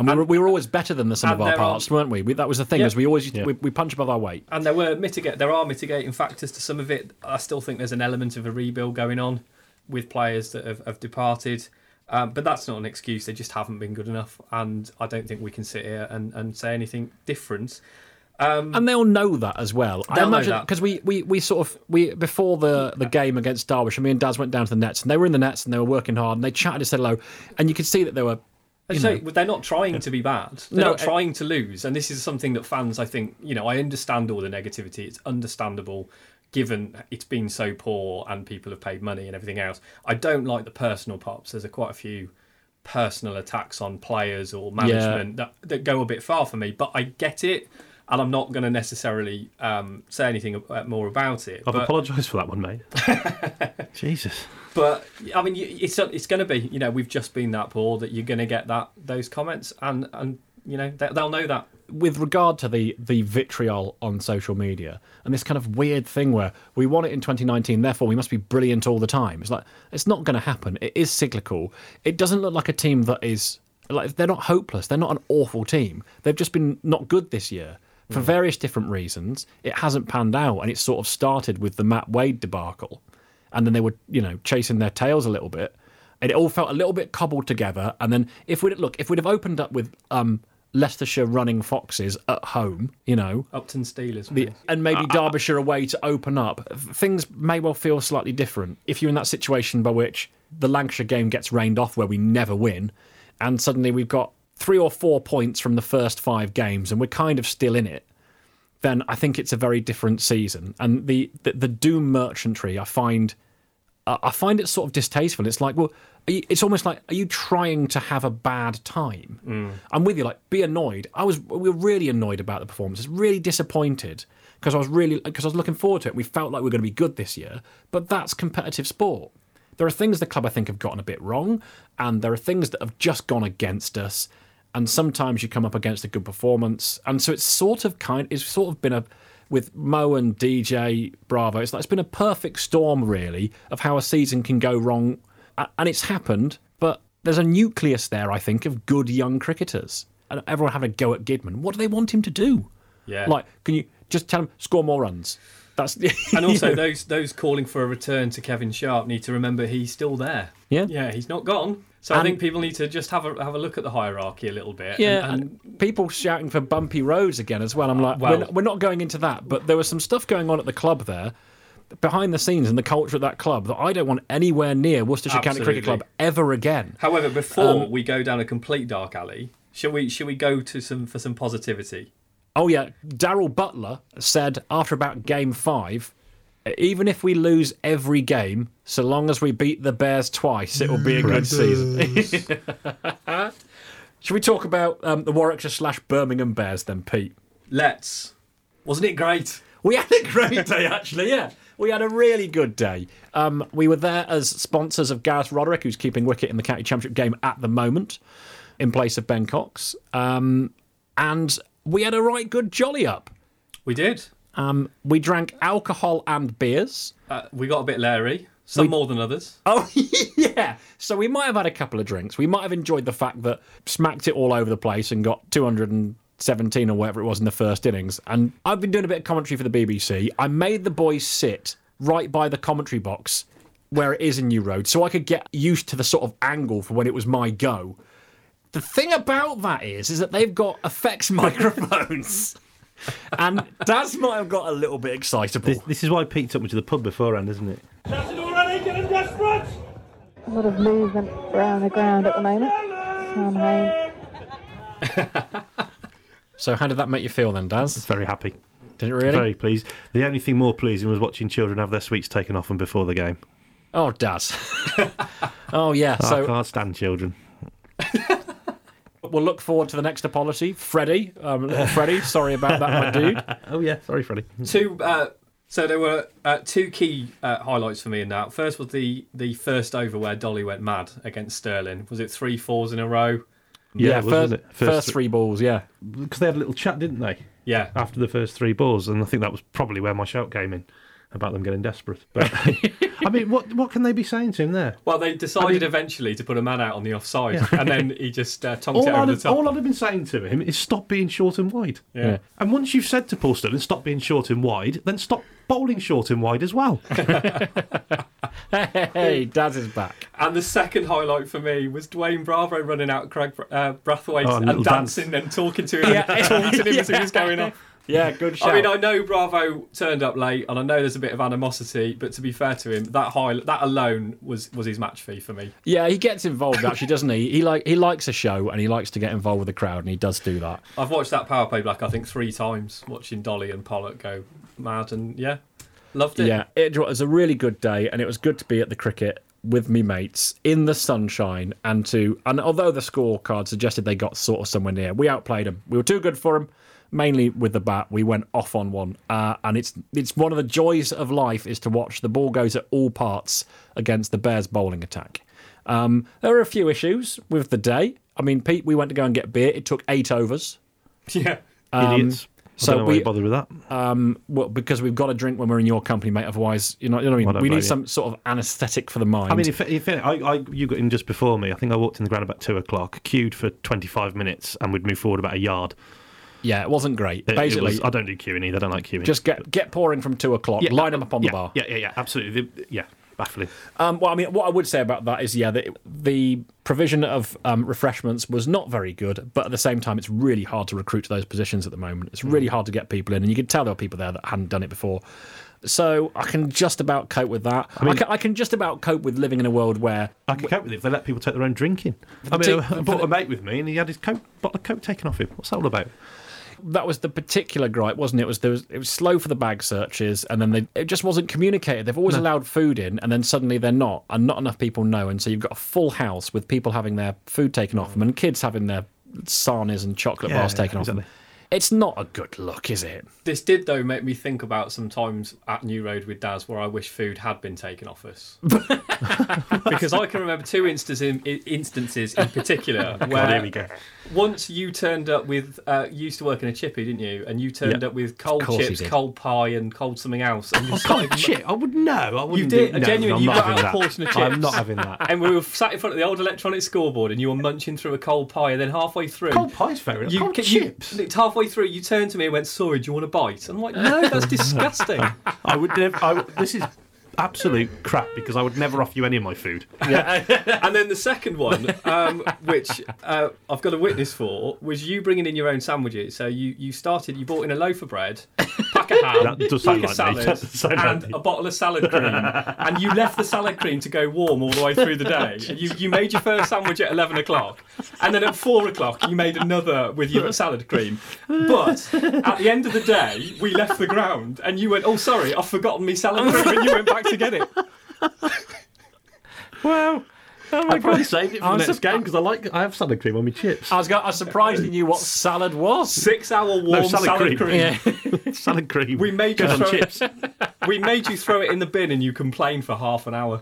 And we were always better than the sum of our parts, weren't we? That was the thing, as we always we punch above our weight. And there are mitigating factors to some of it. I still think there's an element of a rebuild going on with players that have departed. But that's not an excuse. They just haven't been good enough. And I don't think we can sit here and say anything different. And they'll know that as well. I imagine, because we before the game against Derbyshire, me and Daz went down to the nets and they were in the nets and they were working hard and they chatted and said hello. And you could see that they were... they're not trying to be bad. They're not trying to lose. And this is something that fans, I think, you know, I understand all the negativity. It's understandable given it's been so poor and people have paid money and everything else. I don't like the personal pops. There's quite a few personal attacks on players or management that go a bit far for me. But I get it. And I'm not going to necessarily say anything more about it. I've apologised for that one, mate. Jesus. But, I mean, it's going to be, you know, we've just been that poor that you're going to get those comments and you know, they'll know that. with regard to the vitriol on social media and this kind of weird thing where we want it in 2019, therefore we must be brilliant all the time. It's like, it's not going to happen. It is cyclical. It doesn't look like a team that is... like they're not hopeless. They're not an awful team. They've just been not good this year for various different reasons. It hasn't panned out, and it sort of started with the Matt Wade debacle. And then they were, you know, chasing their tails a little bit. And it all felt a little bit cobbled together. And then if we'd have opened up with... Leicestershire running foxes at home, you know. Upton Steelers. And maybe Derbyshire away to open up. Things may well feel slightly different. If you're in that situation by which the Lancashire game gets rained off where we never win, and suddenly we've got 3 or 4 points from the first 5 games and we're kind of still in it, then I think it's a very different season. And the doom merchantry, I find it sort of distasteful. It's like, well, it's almost like, are you trying to have a bad time? I'm with you, like, be annoyed. We were really annoyed about the performances, really disappointed, because I was looking forward to it. We felt like we were going to be good this year, but that's competitive sport. There are things the club, I think, have gotten a bit wrong, and there are things that have just gone against us, and sometimes you come up against a good performance, and so it's sort of been a... with Mo and DJ Bravo, it's been a perfect storm, really, of how a season can go wrong. And it's happened, but there's a nucleus there, I think, of good young cricketers. And everyone having a go at Gibbon. What do they want him to do? Yeah. Like, can you just tell him, score more runs? That's And also, those calling for a return to Kevin Sharp need to remember he's still there. Yeah. Yeah, he's not gone. So I think people need to just have a look at the hierarchy a little bit. Yeah, and people shouting for bumpy roads again as well. I'm like, we're not going into that, but there was some stuff going on at the club there, behind the scenes and the culture at that club that I don't want anywhere near Worcestershire County Cricket Club ever again. However, before we go down a complete dark alley, shall we go to some positivity? Oh yeah, Darryl Butler said after about game 5. Even if we lose every game, so long as we beat the Bears twice, it will be a good season. Should we talk about the Warwickshire / Birmingham Bears then, Pete? Let's. Wasn't it great? We had a great day, actually, yeah. We had a really good day. We were there as sponsors of Gareth Roderick, who's keeping wicket in the county championship game at the moment, in place of Ben Cox. And we had a right good jolly up. We did. We drank alcohol and beers. We got a bit leery, more than others. Oh, yeah. So we might have had a couple of drinks. We might have enjoyed the fact that smacked it all over the place and got 217 or whatever it was in the first innings. And I've been doing a bit of commentary for the BBC. I made the boys sit right by the commentary box where it is in New Road so I could get used to the sort of angle for when it was my go. The thing about that is that they've got effects microphones. And Daz might have got a little bit excitable. This is why Pete took me to the pub beforehand, isn't it? A lot of movement around the ground at the moment. So how did that make you feel then, Daz? It's very happy. Did it really? Very pleased. The only thing more pleasing was watching children have their sweets taken off them before the game. Oh, Daz. Oh, yeah. I can't stand children. We'll look forward to the next apology. Freddie. Freddie, sorry about that, my dude. Oh, yeah, sorry, Freddie. So there were two key highlights for me in that. First was the first over where Dolly went mad against Sterling. Was it 3 fours in a row? Yeah, first 3 balls, yeah. Because they had a little chat, didn't they? Yeah. After the first 3 balls, and I think that was probably where my shout came in. About them getting desperate. But, I mean, what can they be saying to him there? Well, they decided eventually to put a man out on the offside, and then he just tonked it over the top. All I'd have been saying to him is stop being short and wide. Yeah. And once you've said to Paul Sterling, stop being short and wide, then stop bowling short and wide as well. Hey, Daz is back. And the second highlight for me was Dwayne Bravo running out Craig Brathwaite and dancing and talking to him, as he was going off. Yeah, good shout. I mean, I know Bravo turned up late, and I know there's a bit of animosity, but to be fair to him, that alone was his match fee for me. Yeah, he gets involved, actually, doesn't he? He likes a show, and he likes to get involved with the crowd, and he does do that. I've watched that power play back, I think, 3 times, watching Dolly and Pollock go mad, and yeah, loved it. Yeah, it was a really good day, and it was good to be at the cricket with me mates in the sunshine, and although the scorecard suggested they got sort of somewhere near, we outplayed them. We were too good for them. Mainly with the bat, we went off on one, and it's one of the joys of life is to watch the ball goes at all parts against the Bears' bowling attack. There were a few issues with the day. I mean, Pete, we went to go and get beer. It took 8 overs. Yeah. Idiots. So I don't know why you bother with that. Well, because we've got to drink when we're in your company, mate. Otherwise, you know what I mean. We need some sort of anaesthetic for the mind. I mean, you got in just before me. I think I walked in the ground about 2 o'clock, queued for 25 minutes, and we'd move forward about a yard. Yeah, it wasn't great. Basically, I don't do queuing either. I don't like queuing. Just get pouring from 2 o'clock. Yeah, line them up on the bar. Yeah, absolutely. Yeah, baffling. Well, I mean, what I would say about that is, the provision of refreshments was not very good, but at the same time, it's really hard to recruit to those positions at the moment. It's really hard to get people in, and you could tell there were people there that hadn't done it before. So I can just about cope with that. I mean, I can just about cope with living in a world where... I can cope with it if they let people take their own drinking. I brought a mate with me, and he had his bottle of Coke taken off him. What's that all about? That was the particular gripe, wasn't it? It was slow for the bag searches, and then it just wasn't communicated. They've always allowed food in, and then suddenly they're not, and not enough people know. And so you've got a full house with people having their food taken off them and kids having their sarnies and chocolate bars taken off them. It's not a good look, is it? This did, though, make me think about sometimes at New Road with Daz where I wish food had been taken off us. Because I can remember two instances in particular where... God, here we go. Once you turned up with... you used to work in a chippy, didn't you? And you turned up with cold chips, cold pie and cold something else. And I would know. I wouldn't. You did. Genuinely, you got out a portion of chips. I'm not having that. And we were sat in front of the old electronic scoreboard and you were munching through a cold pie, and then halfway through... Cold pie's fair enough. Cold chips. It's halfway through, you turned to me and went, "Sorry, do you want a bite?" And I'm like, "No, that's disgusting." I would never... this is... absolute crap, because I would never offer you any of my food. Yeah. And then the second one, which I've got a witness for, was you bringing in your own sandwiches. So you bought in a loaf of bread, pack of ham, pack of salad, and a bottle of salad cream. And you left the salad cream to go warm all the way through the day. You made your first sandwich at 11 o'clock. And then at 4 o'clock, you made another with your salad cream. But at the end of the day, we left the ground and you went, "Oh, sorry, I've forgotten me salad cream." And you went back to get it. Well, I probably saved it for the next game because I have salad cream on my chips. I was surprised you knew what salad was. 6 hour warm salad cream. Yeah. Salad cream. We made you throw chips. We made you throw it in the bin, and you complained for half an hour.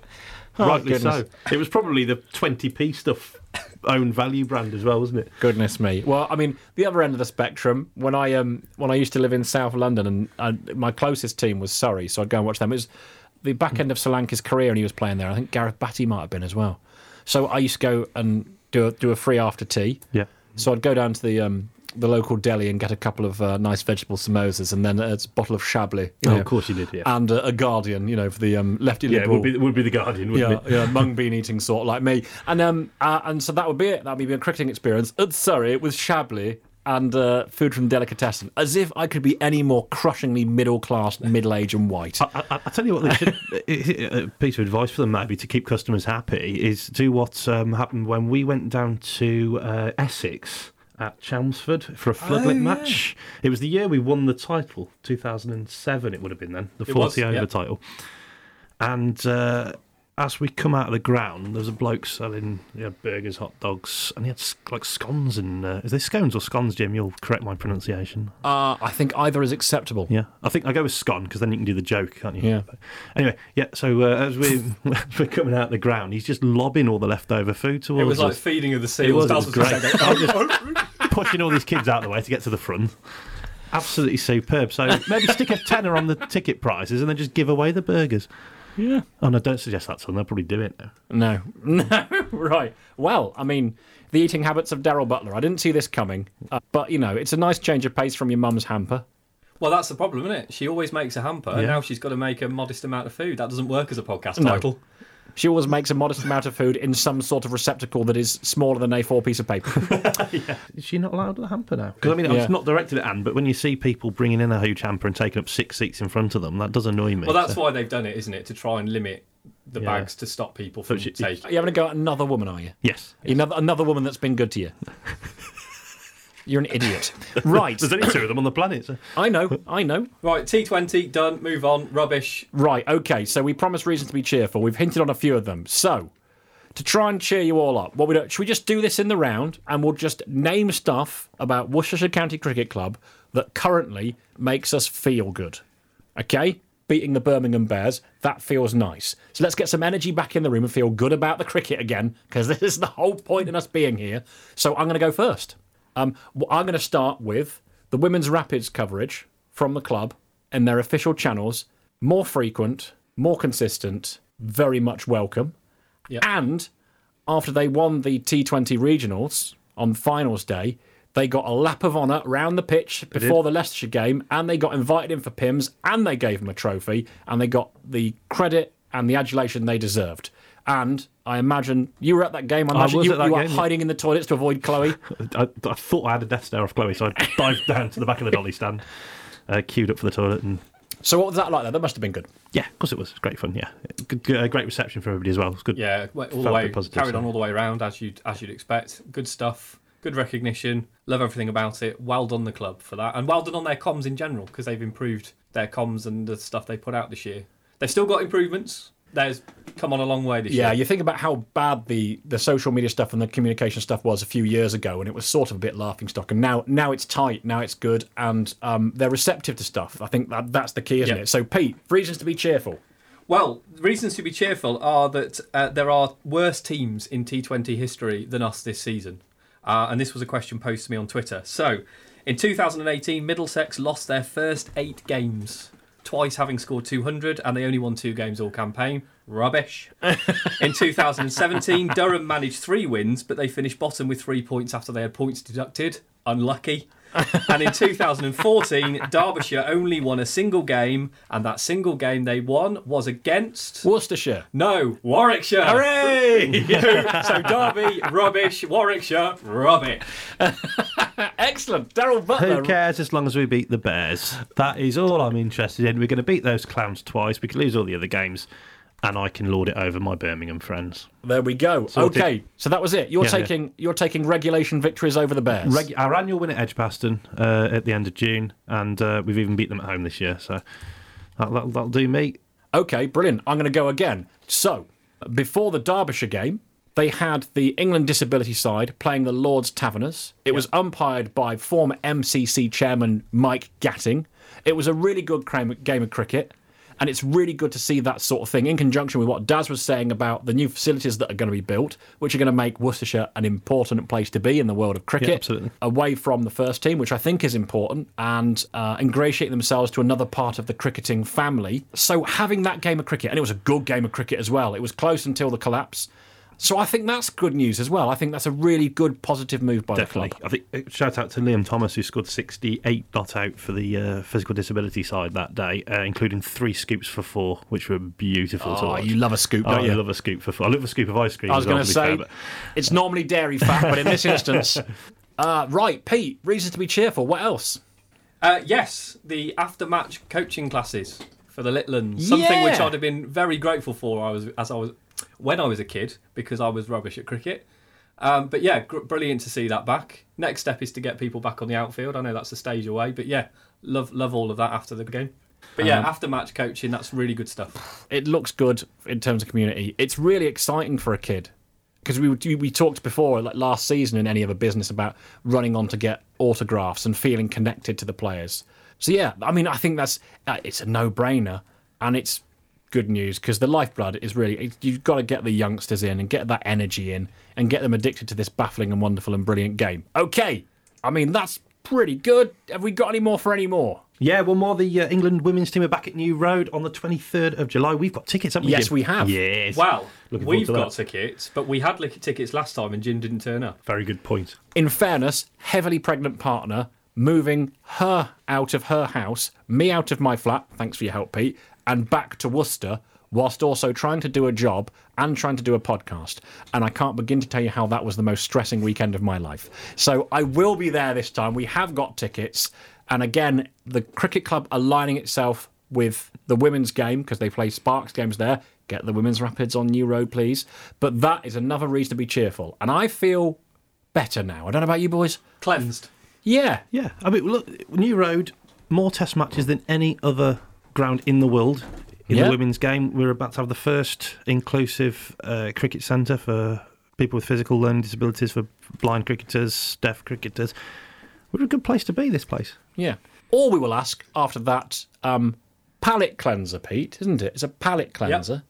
Oh, rightly so. It was probably the 20p stuff, own value brand as well, wasn't it? Goodness me. Well, I mean, the other end of the spectrum, when I used to live in South London, and my closest team was Surrey, so I'd go and watch them. It was the back end of Solanke's career, and he was playing there. I think Gareth Batty might have been as well. So I used to go and do a free after tea. Yeah. So I'd go down to the local deli and get a couple of nice vegetable samosas, and then a bottle of Chablis. Oh, of course you did, yeah. And a Guardian, for the lefty liberal. Yeah, it would be the Guardian, wouldn't it? Yeah, mung bean eating sort like me. And so that would be it. That would be a cricketing experience at Surrey with Chablis and food from delicatessen, as if I could be any more crushingly middle-class, middle-aged and white. I tell you what, a piece of advice for them maybe to keep customers happy is do what happened when we went down to Essex at Chelmsford for a floodlit match. It was the year we won the title, 2007 it would have been then, the 40-over title. And as we come out of the ground, there was a bloke selling burgers, hot dogs, and he had scones and... is this scones or scones, Jim? You'll correct my pronunciation. I think either is acceptable. Yeah, I think I go with scone, because then you can do the joke, can't you? Yeah. But anyway, so as we're coming out of the ground, he's just lobbing all the leftover food towards us. It was like feeding of the seals. It was great. I was just pushing all these kids out of the way to get to the front. Absolutely superb. So maybe stick a tenner on the ticket prices and then just give away the burgers. Yeah. Oh, no, don't suggest that to them. They'll probably do it now. No. Right. Well, I mean, the eating habits of Darryl Butler. I didn't see this coming. But, it's a nice change of pace from your mum's hamper. Well, that's the problem, isn't it? She always makes a hamper, and now she's got to make a modest amount of food. That doesn't work as a podcast title. She always makes a modest amount of food in some sort of receptacle that is smaller than an A4 piece of paper. Is she not allowed a hamper now? Because, it's not directed at Anne, but when you see people bringing in a huge hamper and taking up 6 seats in front of them, that does annoy me. Well, that's why they've done it, isn't it? To try and limit the bags to stop people from taking... You're having a go at another woman, are you? Yes. Another woman that's been good to you. You're an idiot. Right. There's only two of them on the planet. So. I know. Right, T20, done, move on, rubbish. Right, okay, so we promised reasons to be cheerful. We've hinted on a few of them. So, to try and cheer you all up, should we just do this in the round, and we'll just name stuff about Worcestershire County Cricket Club that currently makes us feel good? Okay? Beating the Birmingham Bears, that feels nice. So let's get some energy back in the room and feel good about the cricket again, because this is the whole point in us being here. So I'm going to go first. I'm going to start with the women's Rapids coverage from the club and their official channels more frequent, more consistent, very much welcome. Yep. And after they won the T20 regionals on finals day, they got a lap of honour round the pitch before the Leicestershire game, and they got invited in for PIMS, and they gave them a trophy, and they got the credit and the adulation they deserved. And I imagine you were at that game. I imagine you were hiding in the toilets to avoid Chloe. I thought I had a death stare off Chloe, so I dived down to the back of the dolly stand, queued up for the toilet. And so what was that like there? That must have been good. Yeah, of course it was. Great fun, yeah. Great reception for everybody as well. It was good. Yeah, all the way, carried on all the way around, as you'd expect. Good stuff. Good recognition, love everything about it. Well done the club for that, and well done on their comms in general, because they've improved their comms and the stuff they put out this year. They've still got improvements. They've come on a long way this year. Yeah, you think about how bad the social media stuff and the communication stuff was a few years ago, and it was sort of a bit laughingstock. And now it's tight, now it's good, and they're receptive to stuff. I think that's the key, isn't it? So, Pete, reasons to be cheerful. Well, reasons to be cheerful are that there are worse teams in T20 history than us this season. And this was a question posed to me on Twitter. So, in 2018, Middlesex lost their first 8 games, twice having scored 200, and they only won 2 games all campaign. Rubbish. In 2017, Durham managed 3 wins, but they finished bottom with 3 points after they had points deducted. Unlucky. And in 2014, Derbyshire only won a single game, and that single game they won was against... Worcestershire. No, Warwickshire. Hooray! So Derby, rubbish. Warwickshire, rubbish. Excellent. Darryl Butler. Who cares as long as we beat the Bears? That is all I'm interested in. We're going to beat those clowns twice. We can lose all the other games. And I can lord it over my Birmingham friends. There we go. Sorted. Okay, so that was it. You're taking regulation victories over the Bears. Our annual win at Edgbaston at the end of June, and we've even beat them at home this year. So that'll do me. Okay, brilliant. I'm going to go again. So before the Derbyshire game, they had the England disability side playing the Lord's Taverners. It was umpired by former MCC chairman Mike Gatting. It was a really good game of cricket. And it's really good to see that sort of thing in conjunction with what Daz was saying about the new facilities that are going to be built, which are going to make Worcestershire an important place to be in the world of cricket, away from the first team, which I think is important, and ingratiate themselves to another part of the cricketing family. So having that game of cricket, and it was a good game of cricket as well, it was close until the collapse. So I think that's good news as well. I think that's a really good, positive move by the club. I think shout out to Liam Thomas, who scored 68 not out for the physical disability side that day, including 3 scoops for 4, which were beautiful to watch. You love a scoop, don't you? I love a scoop for 4. I love a scoop of ice cream. I was going to say, it's normally dairy fat, but in this instance... right, Pete, reasons to be cheerful. What else? Yes, the after-match coaching classes for the Litlands. Something which I'd have been very grateful for when I was a kid, because I was rubbish at cricket. But yeah, brilliant to see that back. Next step is to get people back on the outfield. I know that's a stage away, but yeah, love all of that after the game. But yeah, after match coaching, that's really good stuff. It looks good in terms of community. It's really exciting for a kid, because we talked before, like last season in Any Other Business, about running on to get autographs and feeling connected to the players. So yeah, I mean, I think that's it's a no-brainer, and it's good news, because the lifeblood is really, you've got to get the youngsters in and get that energy in and get them addicted to this baffling and wonderful and brilliant game. Okay, I mean, that's pretty good. Have we got any more for any more? Yeah, one more. The England women's team are back at New Road on the 23rd of July. We've got tickets, haven't we? Yes, Jim? We have. Yes. Well, we've got tickets, but we had tickets last time and Jim didn't turn up. Very good point. In fairness, heavily pregnant partner, moving her out of her house, me out of my flat, thanks for your help, Pete, and back to Worcester, whilst also trying to do a job and trying to do a podcast. And I can't begin to tell you how that was the most stressing weekend of my life. So I will be there this time. We have got tickets. And again, the cricket club aligning itself with the women's game, because they play Sparks games there. Get the women's Rapids on New Road, please. But that is another reason to be cheerful. And I feel better now. I don't know about you boys. Cleansed. Yeah. Yeah. I mean, look, New Road, more test matches than any other ground in the world in the women's game. We're about to have the first inclusive cricket centre for people with physical learning disabilities, for blind cricketers, deaf cricketers. What a good place to be, this place. Yeah. Or we will ask after that palate cleanser, Pete, isn't it? It's a palate cleanser. Yep.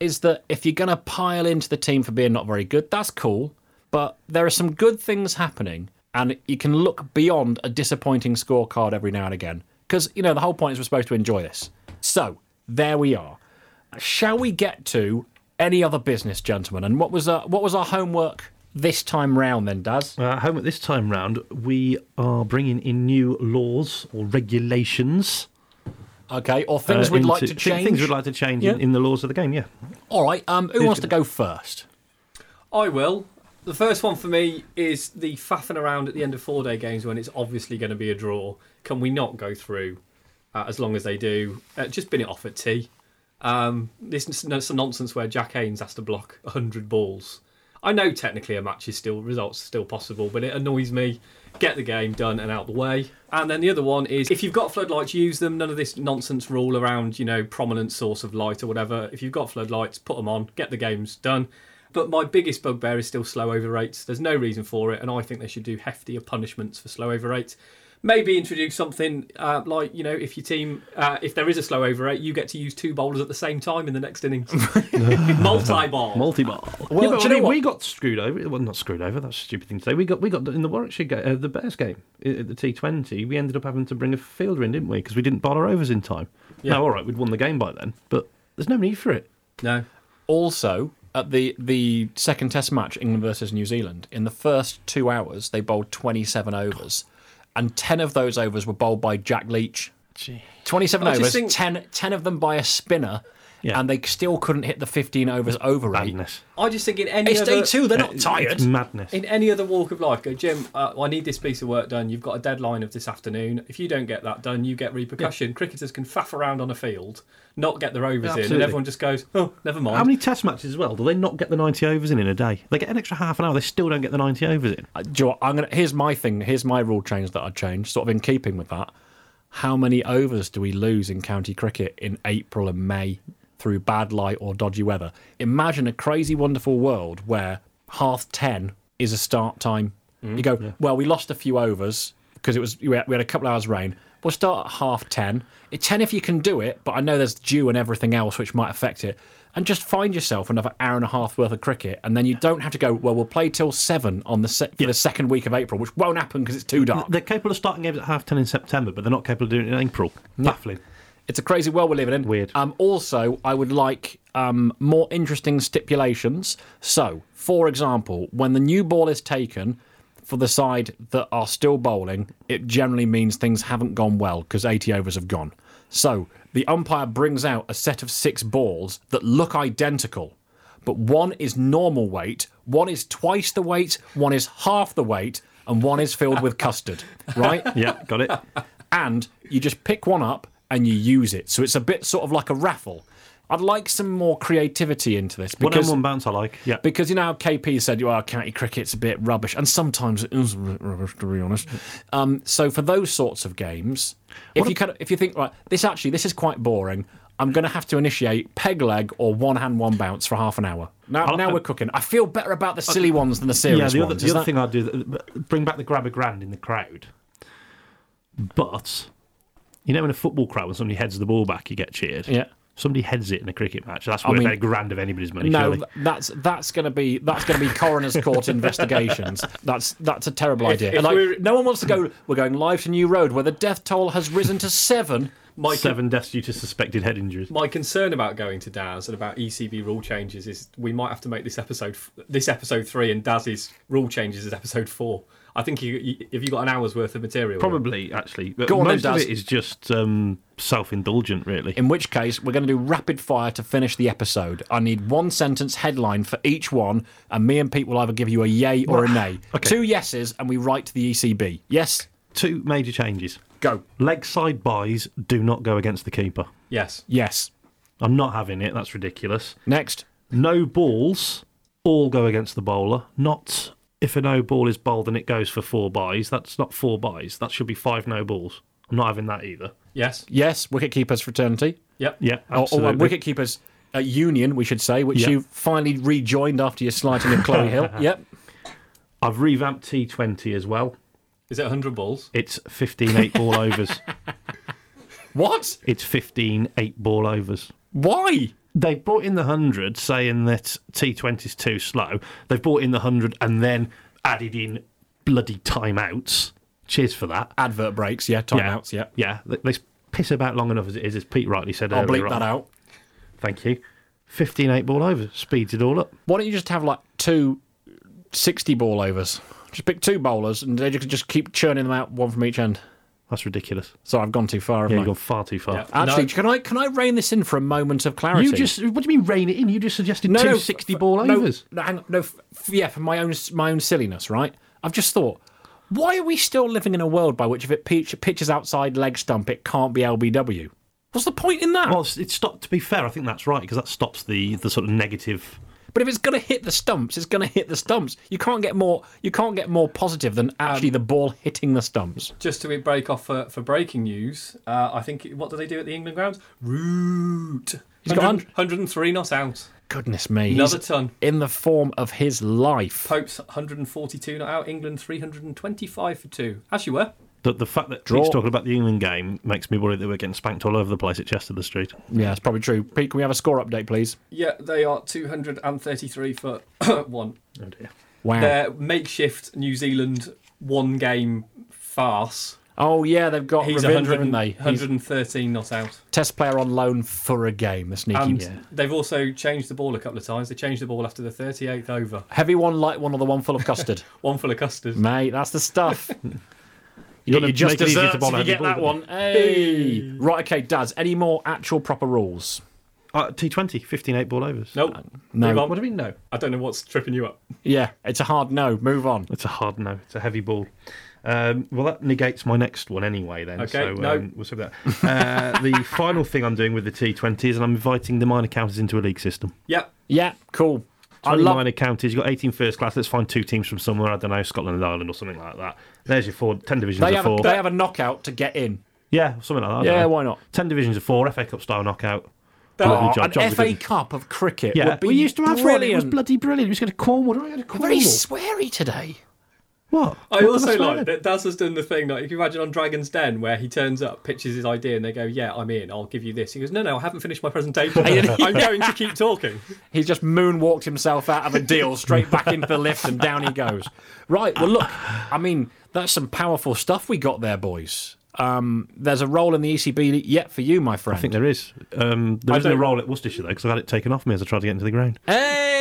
Is that if you're going to pile into the team for being not very good, that's cool, but there are some good things happening. and you can look beyond a disappointing scorecard every now and again. Because, you know, the whole point is we're supposed to enjoy this. So, there we are. Shall we get to any other business, gentlemen? And what was our homework this time round then, Daz? Homework this time round, we are bringing in new laws or regulations. Okay, or things we'd like to change. Things we'd like to change in the laws of the game, yeah. All right, who wants to go first? I will. The first one for me is the faffing around at the end of four-day games when it's obviously going to be a draw. Can we not go through as long as they do? Just bin it off at tea. This is some nonsense where Jack Haynes has to block 100 balls. I know technically a match is still, results are still possible, but it annoys me. Get the game done and out the way. And then the other one is, if you've got floodlights, use them. None of this nonsense rule around, you know, prominent source of light or whatever. If you've got floodlights, put them on, get the games done. But my biggest bugbear is still slow over rates. There's no reason for it, and I think they should do heftier punishments for slow over rates. Maybe introduce something like, you know, if your team, if there is a slow over eight, you get to use two bowlers at the same time in the next innings. Multi-ball. Well, yeah, we got screwed over. Well, not screwed over. That's a stupid thing to say. We got in the Warwickshire game, the Bears game at the T20. We ended up having to bring a fielder in, didn't we? Because we didn't bowl our overs in time. Yeah. Now, all right, we'd won the game by then, but there's no need for it. No. Also, at the second Test match, England versus New Zealand, in the first 2 hours, they bowled 27 overs. And 10 of those overs were bowled by Jack Leach. Gee. 27 overs, 10 of them by a spinner, and they still couldn't hit the 15 overs over rate. Madness. I just think in any other... It's day two, they're not tired. It's madness. In any other walk of life, go, Jim, I need this piece of work done. You've got a deadline of this afternoon. If you don't get that done, you get repercussion. Yeah. Cricketers can faff around on a field, not get their overs in, and everyone just goes, oh, never mind. How many Test matches as well do they not get the 90 overs in a day? They get an extra half an hour, they still don't get the 90 overs in. Do you know what, here's my thing, here's my rule change that I'd change, sort of in keeping with that. How many overs do we lose in county cricket in April and May through bad light or dodgy weather? Imagine a crazy, wonderful world where 10:30 is a start time. You go, well, we lost a few overs because we had a couple hours rain. We'll start at 10:30. It's 10 if you can do it, but I know there's dew and everything else which might affect it. And just find yourself another hour and a half worth of cricket, and then you don't have to go, well, we'll play till 7 on the second week of April, which won't happen because it's too dark. They're capable of starting games at 10:30 in September, but they're not capable of doing it in April. Baffling. It's a crazy world we're living in. Weird. Also, I would like more interesting stipulations. So, for example, when the new ball is taken... For the side that are still bowling, it generally means things haven't gone well because 80 overs have gone. So the umpire brings out a set of 6 balls that look identical, but one is normal weight, one is twice the weight, one is half the weight, and one is filled with custard, right? Yeah, got it. And you just pick one up and you use it. So it's a bit sort of like a raffle. I'd like some more creativity into this. Because, 1-on-1 bounce I like. Yeah. Because you know how KP said, well, county cricket's a bit rubbish, and sometimes it is a bit rubbish, to be honest. So for those sorts of games, if you think, right, this is quite boring, I'm going to have to initiate peg leg or one-hand, one-bounce for half an hour. Now we're cooking. I feel better about the silly ones than the serious ones. The other thing I'd do, bring back the grab a grand in the crowd. But, you know in a football crowd when somebody heads the ball back, you get cheered. Yeah. Somebody heads it in a cricket match. That's worth a grand of anybody's money. No, surely. that's going to be coroner's court investigations. That's a terrible idea. If no one wants to go. We're going live to New Road, where the death toll has risen to 7. 7 deaths due to suspected head injuries. My concern about going to Daz and about ECB rule changes is we might have to make this episode 3, and Daz's rule changes is episode 4. I think if you got an hour's worth of material, probably actually. But most of it is just self-indulgent, really. In which case, we're going to do rapid fire to finish the episode. I need 1 sentence headline for each one, and me and Pete will either give you a yay or a nay. Okay. 2 yeses, and we write to the ECB. Yes. 2 major changes. Go. Leg side buys do not go against the keeper. Yes. Yes. I'm not having it. That's ridiculous. Next. No balls all go against the bowler. Not. If a no ball is bowled and it goes for 4 byes, that's not 4 byes. That should be 5 no balls. I'm not having that either. Yes. Yes, wicketkeepers fraternity. Yep. Yeah, absolutely. Or wicketkeepers union, we should say, which you finally rejoined after your slighting of Chloe Hill. Yep. I've revamped T20 as well. Is it 100 balls? It's 15 8-ball overs. What? It's 15 8-ball overs. Why? They brought in the 100, saying that T20 is too slow. They've brought in the 100 and then added in bloody timeouts. Cheers for that. Advert breaks, yeah, timeouts, yeah. Yeah, they piss about long enough as it is, as Pete rightly said earlier. I'll bleep that out. Thank you. 15 8-ball overs, speeds it all up. Why don't you just have, like, two 60-ball overs? Just pick two bowlers and they can just keep churning them out, one from each end. That's ridiculous. So I've gone too far. You've gone far too far. Yeah. Actually, no. Can I rein this in for a moment of clarity? What do you mean rein it in? You just suggested two 60-ball overs. For my own silliness, right? I've just thought, why are we still living in a world by which if it pitches outside leg stump, it can't be LBW? What's the point in that? Well, it's stopped. To be fair, I think that's right, because that stops the sort of negative. But if it's going to hit the stumps, it's going to hit the stumps. You can't get more positive than actually the ball hitting the stumps. Just to break off for breaking news, I think what do they do at the England grounds? Root. He's got 103 not out. Goodness me. Another ton. In the form of his life. Pope's 142 not out. England 325 for two. As you were. The fact that Pete's talking about the England game makes me worry that we're getting spanked all over the place at Chester Street. Yeah, it's probably true. Pete, can we have a score update, please? Yeah, they are 233 for one. Oh dear. Wow. Their makeshift New Zealand one-game farce. Oh yeah, they've got. He's 113 not out. Test player on loan for a game. That's sneaky. And they've also changed the ball a couple of times. They changed the ball after the 38th over. Heavy one, light one, or the one full of custard. One full of custard, mate. That's the stuff. You just deserve to get that one. Hey. Right, okay, Daz, any more actual proper rules? T20, 15 8-ball overs. Nope. No. Move on. What do you mean no? I don't know what's tripping you up. Yeah, it's a hard no. Move on. It's a hard no. It's a heavy ball. Well, that negates my next one anyway then. Okay, so, no. We'll save that. The final thing I'm doing with the T20 is I'm inviting the minor counties into a league system. Yep. Yeah, cool. 20 minor counties, you've got 18 first class, let's find two teams from somewhere, I don't know, Scotland and Ireland or something like that. There's your 10 divisions of four. They have a knockout to get in. Yeah, something like that. Yeah, why not? 10 divisions of four, FA Cup style knockout. An FA Cup of cricket. Yeah, would be we used to have one. It was bloody brilliant. We used to go to Cornwall. Very sweary today. What? I also like that Daz has done the thing, like, if you imagine on Dragon's Den, where he turns up, pitches his idea, and they go, yeah, I'm in, I'll give you this. He goes, no, I haven't finished my presentation. I'm going to keep talking. He's just moonwalked himself out of a deal, straight back into the lift, and down he goes. Right, well, look, I mean, that's some powerful stuff we got there, boys. There's a role in the ECB yet for you, my friend. I think there is. There isn't a role at Worcestershire, though, because I've had it taken off me as I tried to get into the ground. Hey!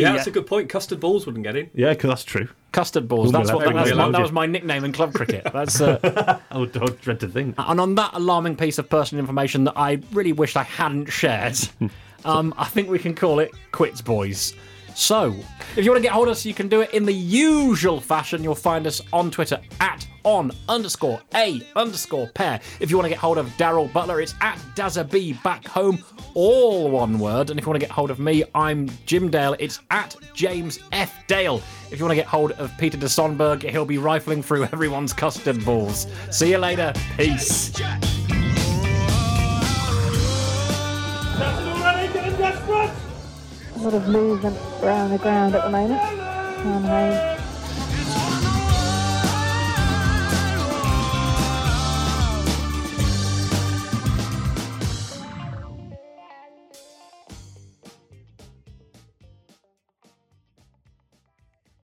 Yeah, that's a good point. Custard balls wouldn't get in. Yeah, because that's true. Custard balls. That was my nickname in club cricket. That's I dread to think. And on that alarming piece of personal information that I really wished I hadn't shared, I think we can call it quits, boys. So, if you want to get hold of us, you can do it in the usual fashion. You'll find us on Twitter at @on_a_pair. If you want to get hold of Darryl Butler, it's @DazzaBbackHome, all one word. And if you want to get hold of me, I'm Jim Dale. It's @JamesFDale. If you want to get hold of Peter de Schoenberg, he'll be rifling through everyone's custard balls. See you later. Peace. A lot of blues and brown on the ground at the moment.